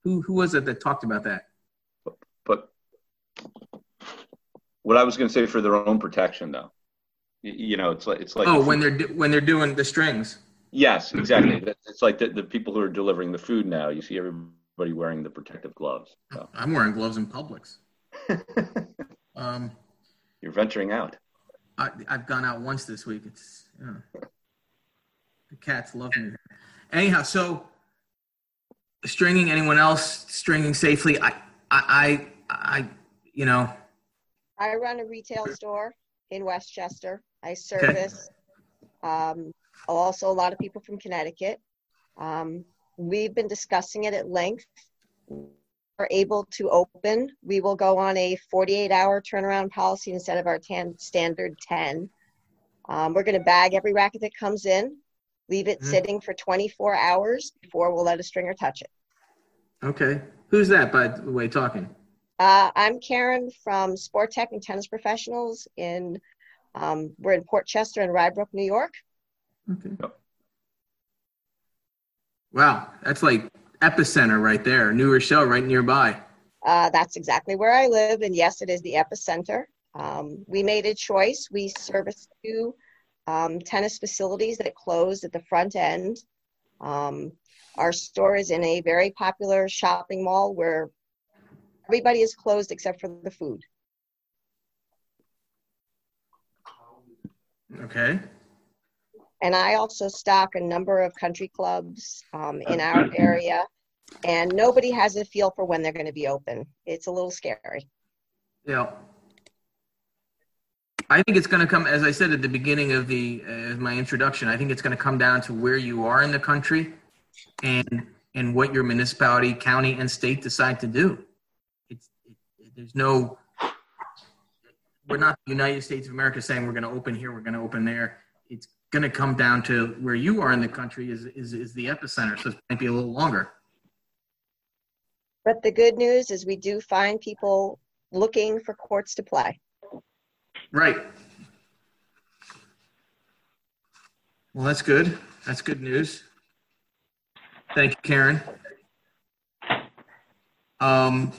Who who was it that talked about that? But, but what I was going to say for their own protection, though, you, you know, it's like it's like oh, when they're do, when they're doing the strings. Yes, exactly. It's like the, the people who are delivering the food now. You see everybody wearing the protective gloves. So. I'm wearing gloves in Publix. um, You're venturing out. I, I've gone out once this week. It's yeah. The cats love me. Anyhow, so stringing. Anyone else stringing safely? I, I, I, I you know. I run a retail store in Westchester. I service. Okay. Um, Also, a lot of people from Connecticut. Um, we've been discussing it at length. We're able to open. We will go on a forty-eight hour turnaround policy instead of our ten, standard ten. Um, we're going to bag every racket that comes in, leave it mm-hmm. sitting for twenty-four hours before we'll let a stringer touch it. Okay. Who's that, by the way, talking? Uh, I'm Karen from Sport Tech and Tennis Professionals. In um, We're in Port Chester and Rybrook, New York. Okay. Wow, that's like epicenter right there. New Rochelle right nearby. Uh, that's exactly where I live. And yes, it is the epicenter. Um, we made a choice. We serviced two um, tennis facilities that closed at the front end. Um, our store is in a very popular shopping mall where everybody is closed except for the food. Okay. And I also stock a number of country clubs um, in our area, and nobody has a feel for when they're going to be open. It's a little scary. Yeah. I think it's going to come, as I said at the beginning of the uh, my introduction, I think it's going to come down to where you are in the country and and what your municipality, county, and state decide to do. It's, it, there's no, we're not the United States of America saying we're going to open here, we're going to open there. It's going to come down to where you are in the country is, is, is the epicenter, so it might be a little longer. But the good news is we do find people looking for courts to play. Right. Well, that's good. That's good news. Thank you, Karen. Um,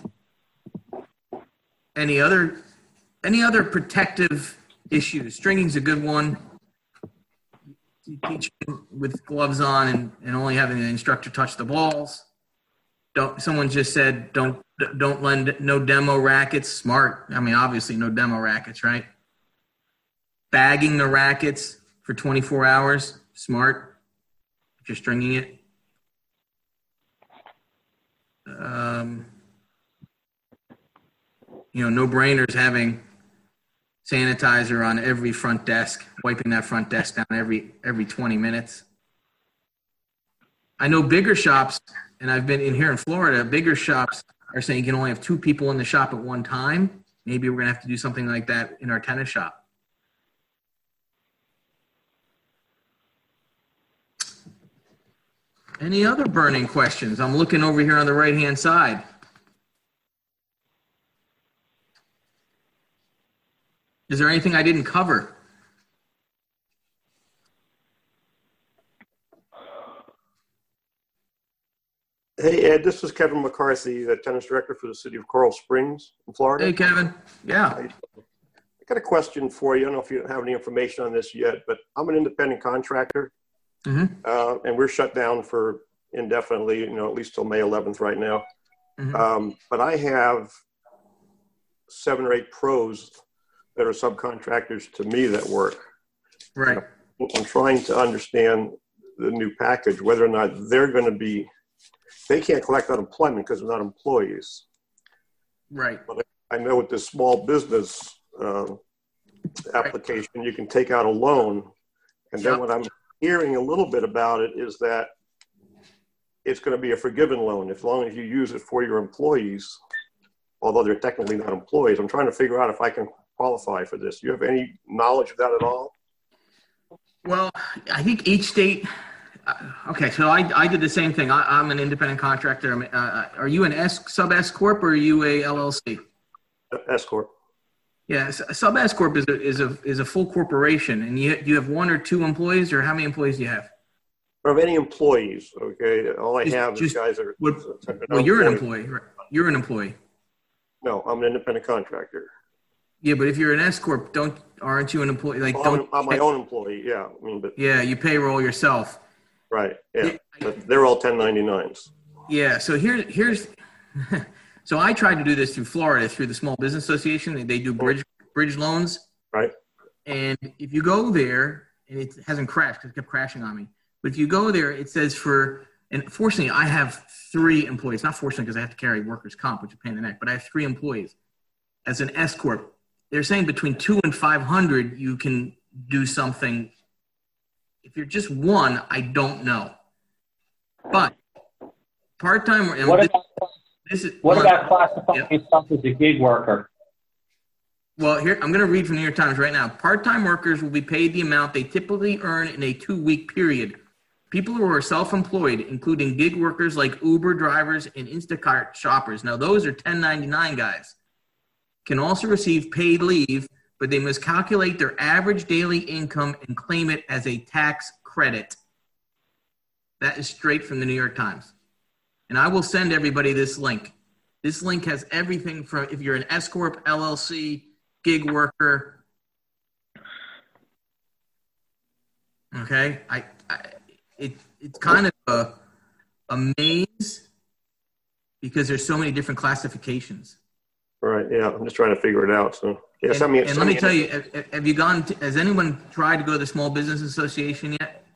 any other any other protective issues? Stringing's a good one. Teaching with gloves on and, and only having the instructor touch the balls. Don't. Someone just said don't don't lend no demo rackets. Smart. I mean, obviously no demo rackets, right? Bagging the rackets for twenty-four hours, smart, if you're stringing it. Um, you know, no-brainers having sanitizer on every front desk, wiping that front desk down every every twenty minutes. I know bigger shops, and I've been in here in Florida, bigger shops are saying you can only have two people in the shop at one time. Maybe we're going to have to do something like that in our tennis shop. Any other burning questions? I'm looking over here on the right-hand side. Is there anything I didn't cover? Hey, Ed, this is Kevin McCarthy, the tennis director for the city of Coral Springs in Florida. Hey, Kevin. Yeah. I got a question for you. I don't know if you have any information on this yet, but I'm an independent contractor. Mm-hmm. Uh, and we're shut down for indefinitely, you know, at least till May eleventh right now. Mm-hmm. Um, but I have seven or eight pros that are subcontractors to me that work. Right. So I'm trying to understand the new package, whether or not they're going to be, they can't collect unemployment because they're not employees. Right. But I know with this small business uh, application, right, you can take out a loan. And then yep. what I'm hearing a little bit about it is that it's going to be a forgiven loan as long as you use it for your employees, although they're technically not employees. I'm trying to figure out if I can qualify for this. Do you have any knowledge of that at all? Well, I think each state, okay, so I, I did the same thing. I, I'm an independent contractor. I'm, uh, are you an S, sub S Corp or are you a L L C? S Corp. Yeah, a sub S corp is a is a is a full corporation, and you you have one or two employees, or how many employees do you have? I have any employees? Okay, all I just, have just, is guys that are. What, well, employees. You're an employee. Right? You're an employee. No, I'm an independent contractor. Yeah, but if you're an S corp, don't aren't you an employee? Like, well, don't I'm, I'm my own employee. Yeah, I mean, but yeah, you payroll yourself. Right. Yeah, yeah. But they're all ten ninety-nines. Yeah. So here here's. So I tried to do this through Florida, through the Small Business Association. They, they do bridge bridge loans. Right. And if you go there, and it hasn't crashed, it kept crashing on me. But if you go there, it says for, and fortunately, I have three employees. Not fortunately, because I have to carry workers' comp, which is a pain in the neck, but I have three employees. As an S Corp, they're saying between two and five hundred, you can do something. If you're just one, I don't know. But part-time or This is, what about classifying yourself as a gig worker? Well, here I'm going to read from the New York Times right now. Part-time workers will be paid the amount they typically earn in a two-week period. People who are self-employed, including gig workers like Uber drivers and Instacart shoppers, now those are ten ninety-nine guys, can also receive paid leave, but they must calculate their average daily income and claim it as a tax credit. That is straight from the New York Times. And I will send everybody this link. This link has everything from if you're an S Corp, L L C, gig worker. Okay, I, I it it's kind of a, a maze because there's so many different classifications. Right. Yeah, I'm just trying to figure it out. So yeah, and, some, and some let me tell you, have, have you gone? To, has anyone tried to go to the Small Business Association yet?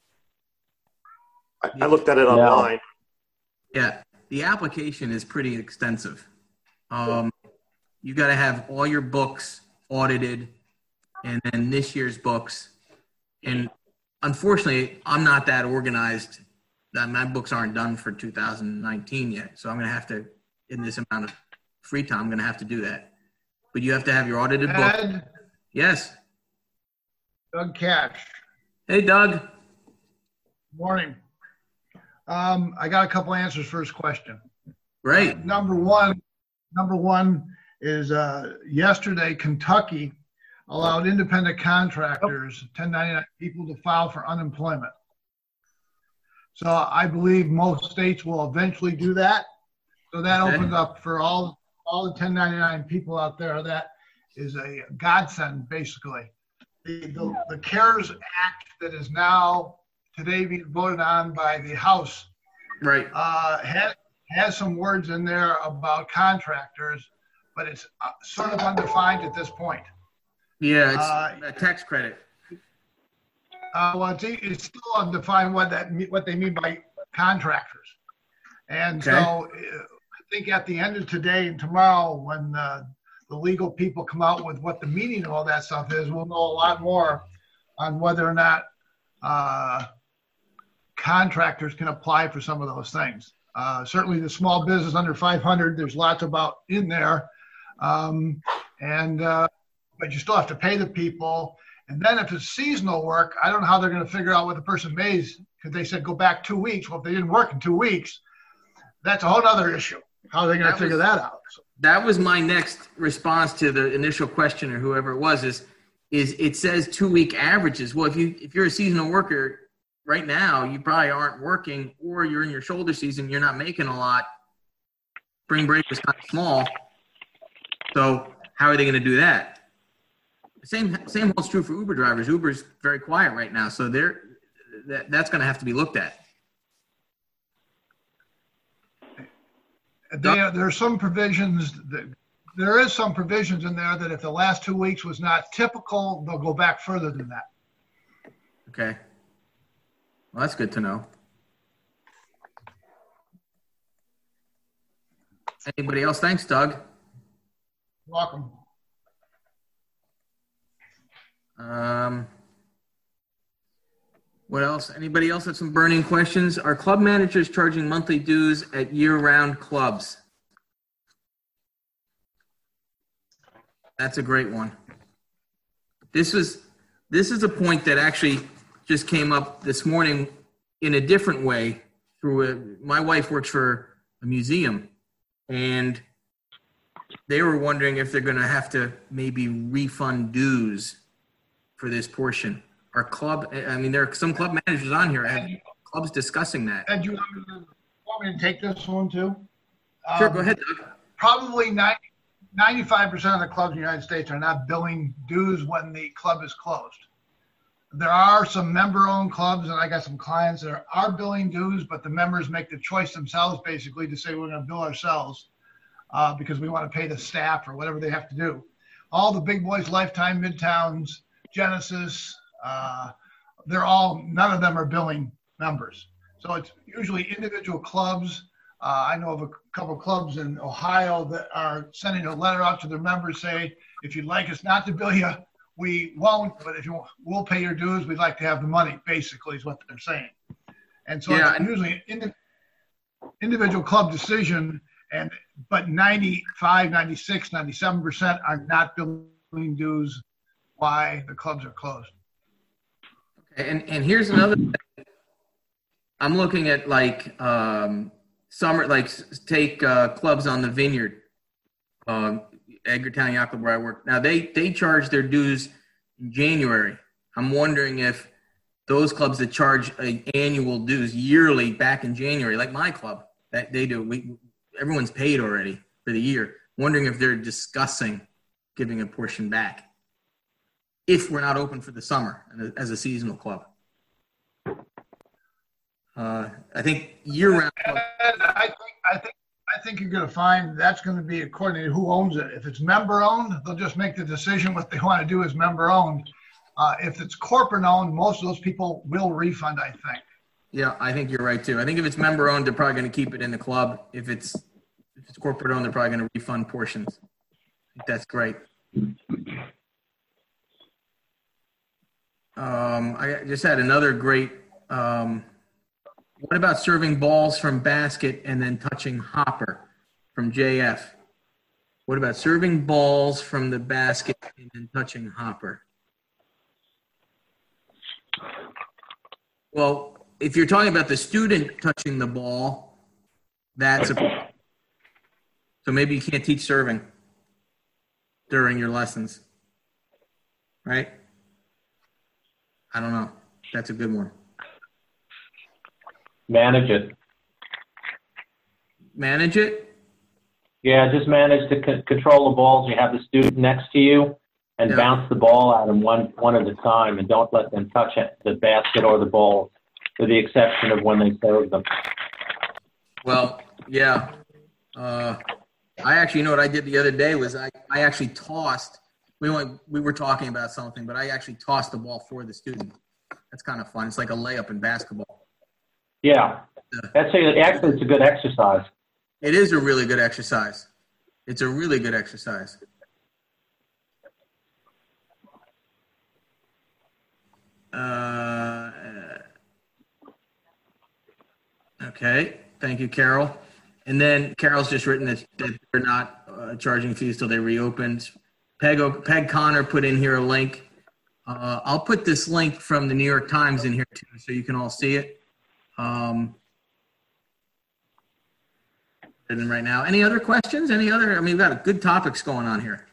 I, I looked at it online. Yeah. yeah, the application is pretty extensive. Um, you got to have all your books audited, and then this year's books. And unfortunately, I'm not that organized. My books aren't done for two thousand nineteen yet, so I'm going to have to, in this amount of free time, I'm going to have to do that. But you have to have your audited Ed, book. Yes. Doug Cash. Hey, Doug. Morning. Um, I got a couple answers for his question. Great. Uh, number one, number one is uh, yesterday, Kentucky allowed independent contractors, oh. ten ninety-nine people, to file for unemployment. So I believe most states will eventually do that. So that okay. opens up for all all the ten ninety-nine people out there. That is a godsend, basically. The, the, the CARES Act that is now today being voted on by the House right. uh, has, has some words in there about contractors, but it's sort of undefined at this point. Yeah, it's uh, a tax credit. Uh, well, it's, it's still undefined what, that, what they mean by contractors. And okay. so... Uh, I think at the end of today and tomorrow, when uh, the legal people come out with what the meaning of all that stuff is, we'll know a lot more on whether or not uh, contractors can apply for some of those things. Uh, certainly the small business under five hundred, there's lots about in there. Um, and uh, but you still have to pay the people. And then if it's seasonal work, I don't know how they're going to figure out what the person pays, because they said go back two weeks. Well, if they didn't work in two weeks, that's a whole other issue. How are they going to figure that out? That was my next response to the initial question, or whoever it was, is is it says two-week averages. Well, if, you, if you're a seasonal worker right now, you probably aren't working, or you're in your shoulder season, you're not making a lot. Spring break is kind of small. So how are they going to do that? Same same holds true for Uber drivers. Uber's very quiet right now, so they're, that, that's going to have to be looked at. There, there are some provisions that, there is some provisions in there that if the last two weeks was not typical, they'll go back further than that. Okay. Well, that's good to know. Anybody else? Thanks, Doug. You're welcome. Um, What else? Anybody else have some burning questions? Are club managers charging monthly dues at year-round clubs? That's a great one. This was, this is a point that actually just came up this morning in a different way. Through a, my wife works for a museum, and they were wondering if they're going to have to maybe refund dues for this portion. Our club, I mean, there are some club managers on here. I have clubs discussing that. And you want me to take this one too? Sure, um, go ahead, Doug. Probably ninety, ninety-five percent of the clubs in the United States are not billing dues when the club is closed. There are some member-owned clubs, and I got some clients that are billing dues, but the members make the choice themselves, basically, to say we're going to bill ourselves uh, because we want to pay the staff or whatever they have to do. All the big boys, Lifetime, Midtowns, Genesis, Uh, they're all, none of them are billing members. So it's usually individual clubs. Uh, I know of a couple of clubs in Ohio that are sending a letter out to their members saying, if you'd like us not to bill you, we won't, but if you want, we'll pay your dues. We'd like to have the money, basically, is what they're saying. And so yeah. It's usually an indi- individual club decision, and but ninety-five, ninety-six, ninety-seven percent are not billing dues why the clubs are closed. And and here's another thing. I'm looking at like um, summer, like take uh, clubs on the Vineyard, uh, Edgartown, Yockel, where I work. Now they, they charge their dues in January. I'm wondering if those clubs that charge a annual dues yearly back in January, like my club, that they do, we everyone's paid already. for the year, wondering if they're discussing giving a portion back if we're not open for the summer as a seasonal club. Uh, I think year-round club. I think, I think, I think you're going to find that's going to be according to who owns it. If it's member-owned, they'll just make the decision what they want to do is member-owned. Uh, if it's corporate-owned, most of those people will refund, I think. Yeah, I think you're right, too. I think if it's member-owned, they're probably going to keep it in the club. If it's if it's corporate-owned, they're probably going to refund portions. That's great. Um, I just had another great um, – what about serving balls from basket and then touching hopper from J F? What about serving balls from the basket and then touching hopper? Well, if you're talking about the student touching the ball, that's a problem. So maybe you can't teach serving during your lessons, right? I don't know. That's a good one. Manage it. Manage it? Yeah, just manage to c- control the balls. You have the student next to you and yeah. bounce the ball at them one, one at a time, and don't let them touch it, the basket or the ball, with the exception of when they serve them. Well, yeah. Uh, I actually, you know what I did the other day was I, I actually tossed. We, went, we were talking about something, but I actually tossed the ball for the student. That's kind of fun. It's like a layup in basketball. Yeah, that's a, actually it's a good exercise. It is a really good exercise. It's a really good exercise. Uh, okay, thank you, Carol. And then Carol's just written that, that they're not uh, charging fees till they reopen. Peg, Peg Connor put in here a link. Uh, I'll put this link from the New York Times in here too, so you can all see it. Um, and right now, any other questions? Any other? I mean, we've got good topics going on here.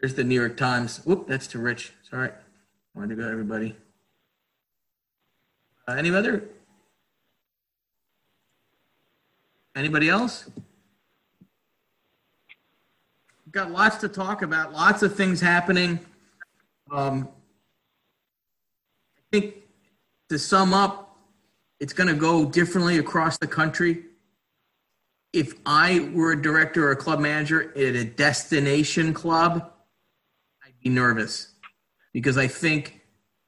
There's the New York Times. Whoop, that's too rich. Sorry, wanted to go to everybody. Uh, any other? Anybody else? We've got lots to talk about. Lots of things happening. Um. I think to sum up, it's going to go differently across the country. If I were a director or a club manager at a destination club, I'd be nervous because I think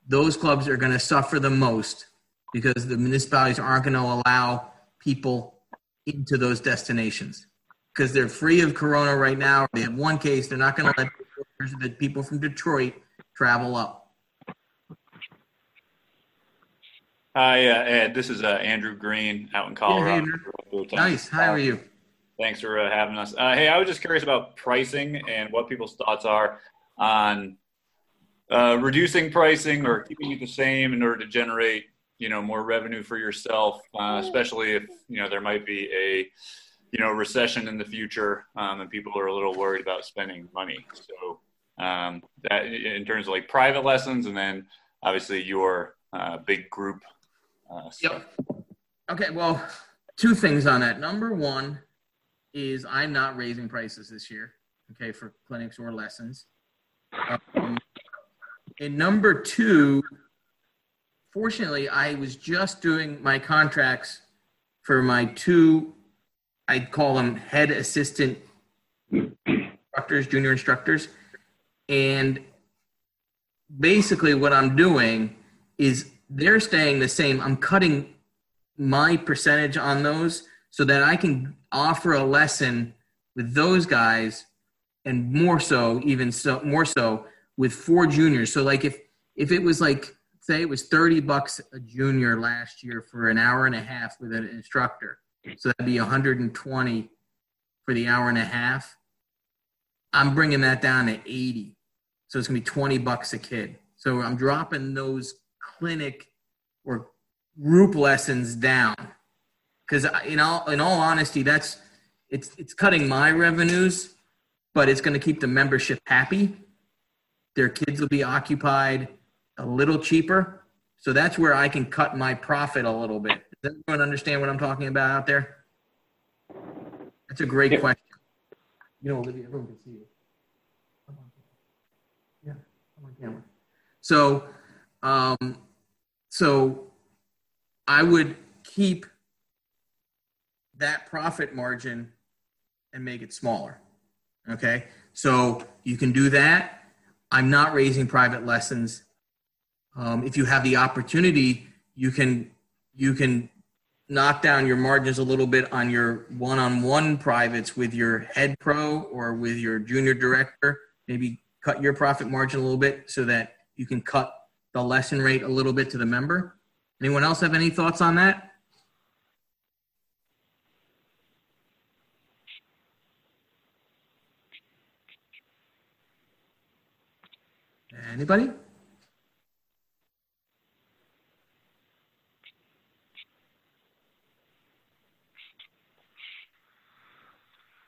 those clubs are going to suffer the most because the municipalities aren't going to allow people into those destinations because they're free of corona right now. They have one case. They're not going to let the people from Detroit travel up. Hi, uh, Ed. This is uh, Andrew Green out in Colorado. Yeah, nice. How are you? Thanks for uh, having us. Uh, hey, I was just curious about pricing and what people's thoughts are on uh, reducing pricing or keeping it the same in order to generate, you know, more revenue for yourself, uh, especially if, you know, there might be a, you know, recession in the future um, and people are a little worried about spending money. So um, that in terms of like private lessons and then obviously your uh, big group. Uh, so. Yep. Okay, well, two things on that. Number one is I'm not raising prices this year, okay, for clinics or lessons. Um, and number two, fortunately, I was just doing my contracts for my two, I'd call them head assistant instructors, junior instructors. And basically what I'm doing is they're staying the same. I'm cutting my percentage on those so that I can offer a lesson with those guys and more so, even so more so with four juniors. So like if, if it was like, say it was thirty bucks a junior last year for an hour and a half with an instructor. So that'd be one hundred twenty for the hour and a half. I'm bringing that down to eighty. So it's gonna be twenty bucks a kid. So I'm dropping those clinic or group lessons down because in all in all honesty that's it's it's cutting my revenues, but it's going to keep the membership happy. Their kids will be occupied, a little cheaper, so that's where I can cut my profit a little bit. Does everyone understand what I'm talking about out there? That's a great yeah. question. You know, Olivia, everyone can see you. I'm on camera. Yeah, I'm on camera. So, um, so I would keep that profit margin and make it smaller. Okay, so you can do that. I'm not raising private lessons. Um, if you have the opportunity, you can you can knock down your margins a little bit on your one-on-one privates with your head pro or with your junior director. Maybe cut your profit margin a little bit so that you can cut the lesson rate a little bit to the member. Anyone else have any thoughts on that? Anybody?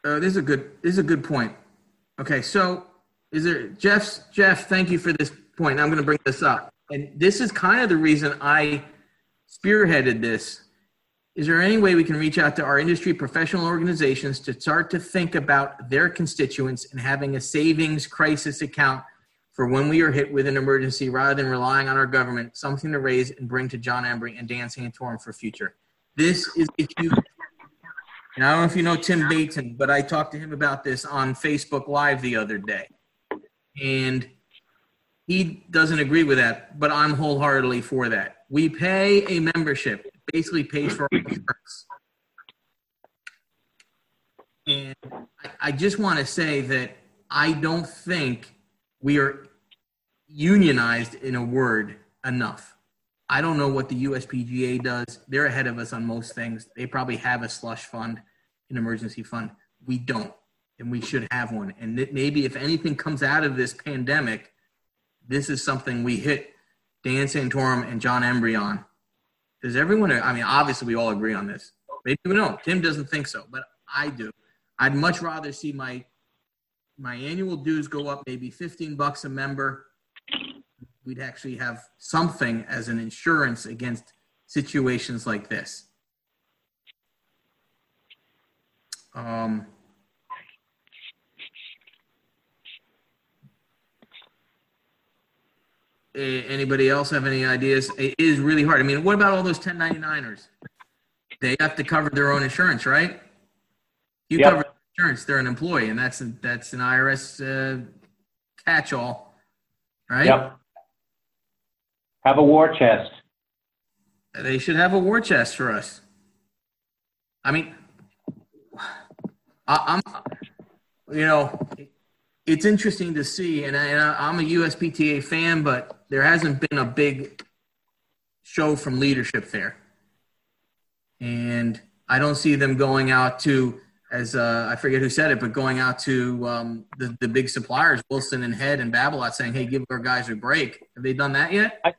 Uh, this is a good. This is a good point. Okay, so is there Jeff's Jeff? Thank you for this point. I'm going to bring this up, and this is kind of the reason I spearheaded this. Is there any way we can reach out to our industry professional organizations to start to think about their constituents and having a savings crisis account for when we are hit with an emergency rather than relying on our government, something to raise and bring to John Embry and Dan Santorum for future? This is a huge, and I don't know if you know Tim Baton, but I talked to him about this on Facebook Live the other day. And he doesn't agree with that, but I'm wholeheartedly for that. We pay a membership, it basically pays for our insurance. And I, I just want to say that I don't think we are unionized, in a word, enough. I don't know what the U S P T A does. They're ahead of us on most things. They probably have a slush fund, an emergency fund. We don't, and we should have one. And that maybe if anything comes out of this pandemic, this is something we hit Dan Santorum and John Embry on. Does everyone, I mean, obviously we all agree on this. Maybe we don't. Tim doesn't think so, but I do. I'd much rather see my My annual dues go up maybe fifteen bucks a member. We'd actually have something as an insurance against situations like this. Um, anybody else have any ideas? It is really hard. I mean, what about all those ten ninety-niners? They have to cover their own insurance, right? You yep. cover insurance, they're an employee, and that's a, that's an I R S uh, catch-all, right? Yep. Have a war chest. They should have a war chest for us. I mean, I, I'm, you know, it's interesting to see, and, I, and I'm a U S P T A fan, but there hasn't been a big show from leadership there, and I don't see them going out to. As uh, I forget who said it, but going out to um, the, the big suppliers, Wilson and Head and Babolat, saying, hey, give our guys a break. Have they done that yet? I,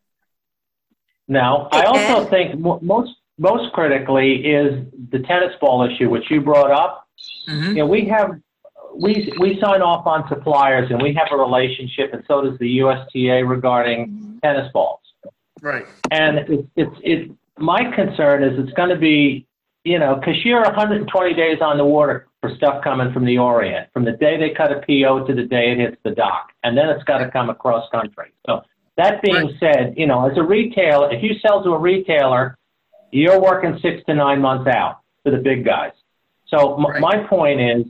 no. I also think most most critically is the tennis ball issue, which you brought up. Mm-hmm. You know, we have we we sign off on suppliers, and we have a relationship, and so does the U S T A regarding mm-hmm. tennis balls. Right. And it's it's it, my concern is it's going to be, you know, because you're one hundred twenty days on the water for stuff coming from the Orient, from the day they cut a P O to the day it hits the dock, and then it's got to come across country. So that being right. said, you know, as a retailer, if you sell to a retailer, you're working six to nine months out for the big guys. So m- right. my point is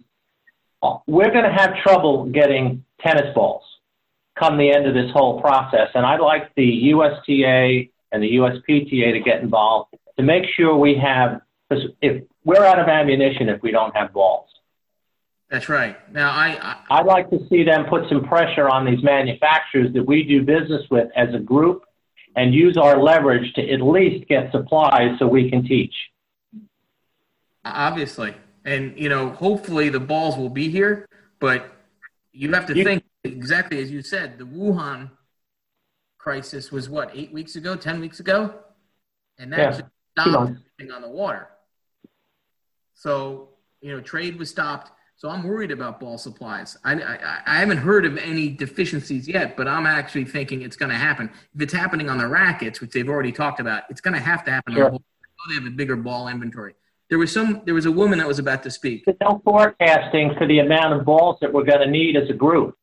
we're going to have trouble getting tennis balls come the end of this whole process, and I'd like the U S T A and the U S P T A to get involved to make sure we have. Because if we're out of ammunition if we don't have balls. That's right. Now, I, I, I'd like to see them put some pressure on these manufacturers that we do business with as a group and use our leverage to at least get supplies so we can teach. Obviously. And, you know, hopefully the balls will be here, but you have to you, think exactly as you said, the Wuhan crisis was what, eight weeks ago, ten weeks ago? And that yeah. just stopped on the water. So, you know, trade was stopped. So I'm worried about ball supplies. I, I, I haven't heard of any deficiencies yet, but I'm actually thinking it's going to happen. If it's happening on the rackets, which they've already talked about, it's going to have to happen. Sure. On the whole oh, they have a bigger ball inventory. There was some. There was a woman that was about to speak. There's no forecasting for the amount of balls that we're going to need as a group.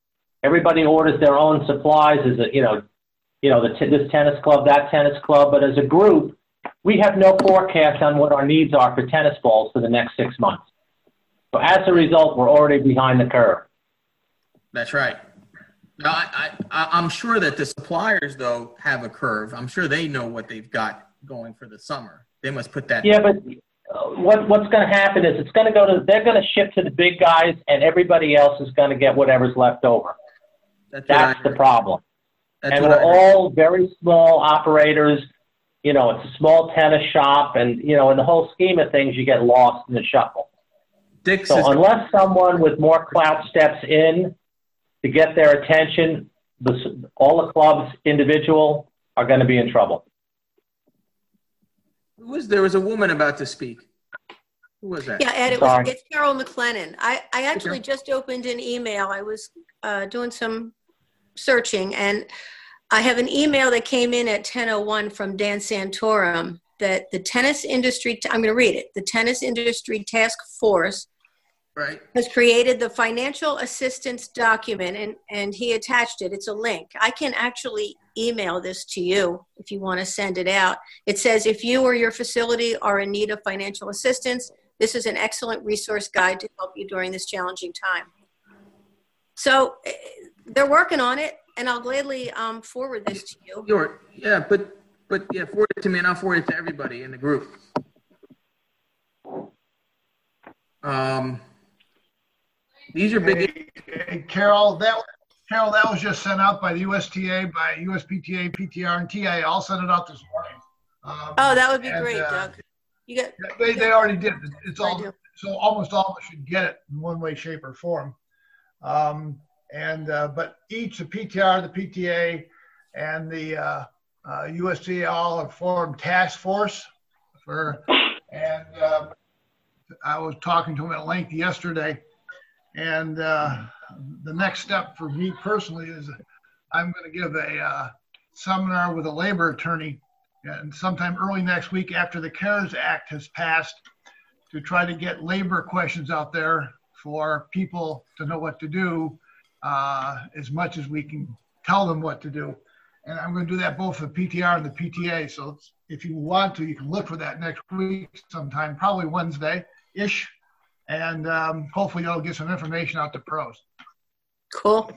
Everybody orders their own supplies. As a, you know, you know, the t- this tennis club, that tennis club. But as a group, we have no forecast on what our needs are for tennis balls for the next six months. So as a result, we're already behind the curve. That's right. Now, I, I, I'm sure that the suppliers, though, have a curve. I'm sure they know what they've got going for the summer. They must put that. Yeah, but what what's going to happen is it's going to go to they're going to ship to the big guys, and everybody else is going to get whatever's left over. That's, That's the problem. That's and we're all very small operators. You know, it's a small tennis shop, and you know, in the whole scheme of things, you get lost in the shuffle. Dick's so unless someone with more clout steps in to get their attention, all the clubs, individual, are going to be in trouble. Who was, there was a woman about to speak. Who was that? Yeah, Ed, it was, it's Carol McLennan. I, I actually just opened an email. I was uh, doing some searching, and I have an email that came in at ten oh one from Dan Santorum that the tennis industry, I'm going to read it, the tennis industry task force Right. has created the financial assistance document, and, and he attached it. It's a link. I can actually email this to you if you want to send it out. It says, if you or your facility are in need of financial assistance, this is an excellent resource guide to help you during this challenging time. So they're working on it, and I'll gladly um, forward this to you. Sure. Yeah, but, but yeah, forward it to me, and I'll forward it to everybody in the group. Um. These are big. Hey, hey, Carol, that Carol, that was just sent out by the U S T A, by U S P T A, P T R, and T I A. I'll send it out this morning. Um, oh, that would be and, great, uh, Doug. You got. They, they already did. It's all so almost all of us should get it in one way, shape, or form. Um, and uh, but each the P T R, the P T A, and the uh, uh, U S T A all have formed task force for. And uh, I was talking to him at length yesterday. And uh, the next step for me personally is I'm going to give a uh, seminar with a labor attorney and sometime early next week after the CARES Act has passed to try to get labor questions out there for people to know what to do uh, as much as we can tell them what to do. And I'm going to do that both for P T R and the P T A. So if you want to, you can look for that next week sometime, probably Wednesday-ish. And um, hopefully you'll get some information out to pros. Cool.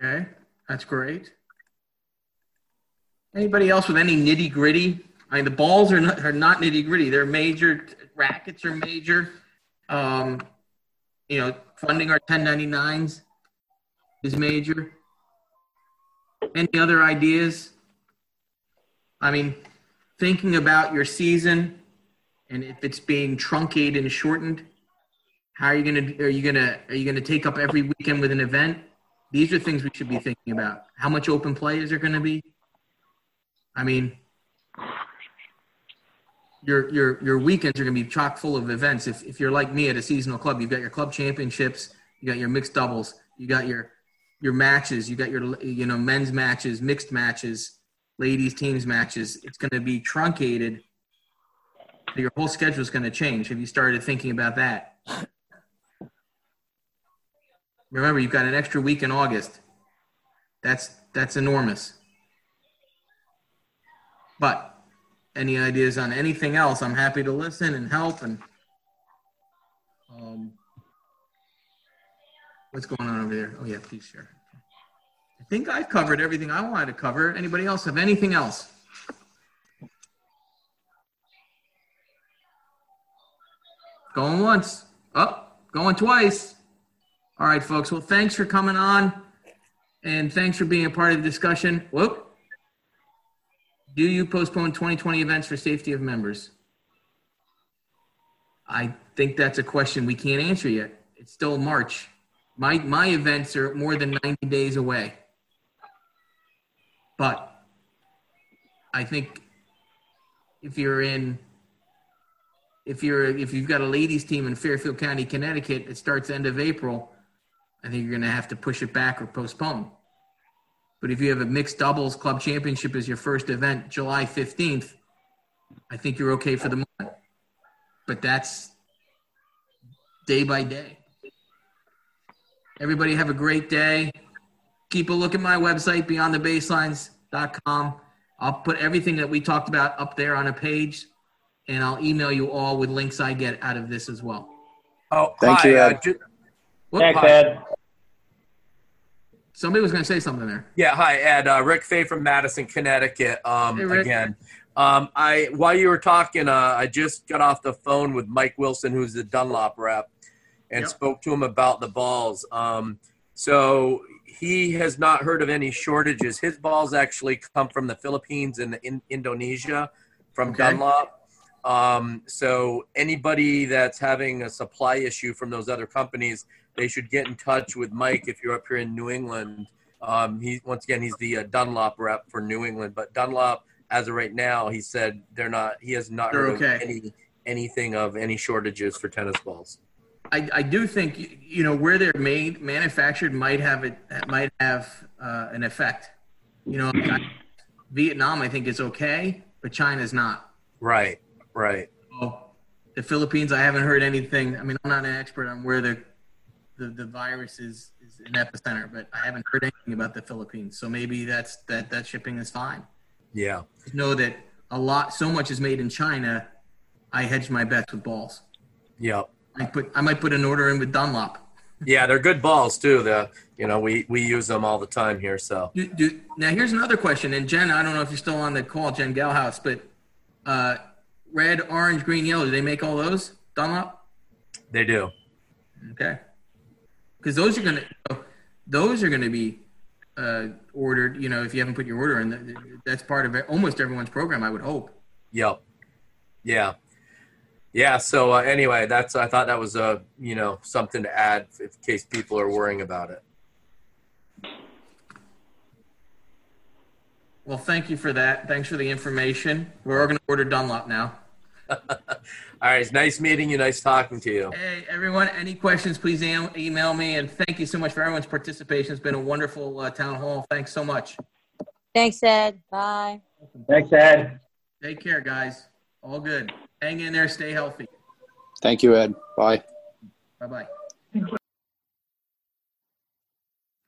Okay, that's great. Anybody else with any nitty gritty? I mean, the balls are not, are not nitty gritty. They're major. Rackets are major. Um, you know, funding our ten ninety-nines is major. Any other ideas? I mean, thinking about your season. And if it's being truncated and shortened, how are you gonna are you gonna are you gonna take up every weekend with an event? These are things we should be thinking about. How much open play is there gonna be? I mean, your your your weekends are gonna be chock full of events. If if you're like me at a seasonal club, you've got your club championships, you got your mixed doubles, you got your your matches, you got your you know men's matches, mixed matches, ladies teams matches. It's gonna be truncated. Your whole schedule is going to change. Have you started thinking about that? Remember, you've got an extra week in August. That's that's enormous. But any ideas on anything else? I'm happy to listen and help. And um, what's going on over there? Oh yeah, please share. I think I've covered everything I wanted to cover. Anybody else have anything else? Going once, up, oh, going twice. All right, folks. Well, thanks for coming on, and thanks for being a part of the discussion. Whoop. Do you postpone twenty twenty events for safety of members? I think that's a question we can't answer yet. It's still March. My my events are more than ninety days away. But I think if you're in If you're if you've got a ladies team in Fairfield County, Connecticut, it starts end of April. I think you're going to have to push it back or postpone. But if you have a mixed doubles club championship as your first event, July fifteenth, I think you're okay for the moment. But that's day by day. Everybody have a great day. Keep a look at my website, beyond the baselines dot com. I'll put everything that we talked about up there on a page, and I'll email you all with links I get out of this as well. Oh, thank hi, you, Ed. Uh, ju- Whoop, Thanks, hi. Ed. Somebody was going to say something there. Yeah, hi, Ed. Uh, Rick Fay from Madison, Connecticut. Um, hey, Rick. Again, um, I while you were talking, uh, I just got off the phone with Mike Wilson, who's the Dunlop rep, and yep. spoke to him about the balls. Um, so he has not heard of any shortages. His balls actually come from the Philippines and in Indonesia, from okay. Dunlop. Um, so anybody that's having a supply issue from those other companies, they should get in touch with Mike if you're up here in New England. Um, he, once again, he's the uh, Dunlop rep for New England, but Dunlop, as of right now, he said they're not, he has not heard okay. of any, anything of any shortages for tennis balls. I, I do think, you know, where they're made, manufactured might have it, might have uh, an effect. You know, I, Vietnam, I think is okay, but China's not. Right. Right. So the Philippines, I haven't heard anything. I mean, I'm not an expert on where the the, the virus is, is an epicenter, but I haven't heard anything about the Philippines. So maybe that's that, that shipping is fine. Yeah. Just know that a lot, so much is made in China. I hedge my bets with balls. Yeah. I put I might put an order in with Dunlop. Yeah, they're good balls too. The you know we, we use them all the time here. So do, do, now here's another question. And Jen, I don't know if you're still on the call, Jen Galhouse, but. Uh, Red, orange, green, yellow. Do they make all those? Dunlop? They do. Okay. Because those are going to, those are going to be uh, ordered. You know, if you haven't put your order in, that's part of almost everyone's program, I would hope. Yep. Yeah. Yeah. So uh, anyway, that's. I thought that was a you know something to add in case people are worrying about it. Well, thank you for that. Thanks for the information. We're all going to order Dunlop now. All right. It's nice meeting you. Nice talking to you. Hey, everyone. Any questions, please am- email me. And thank you so much for everyone's participation. It's been a wonderful uh, town hall. Thanks so much. Thanks, Ed. Bye. Thanks, Ed. Take care, guys. All good. Hang in there. Stay healthy. Thank you, Ed. Bye. Bye-bye.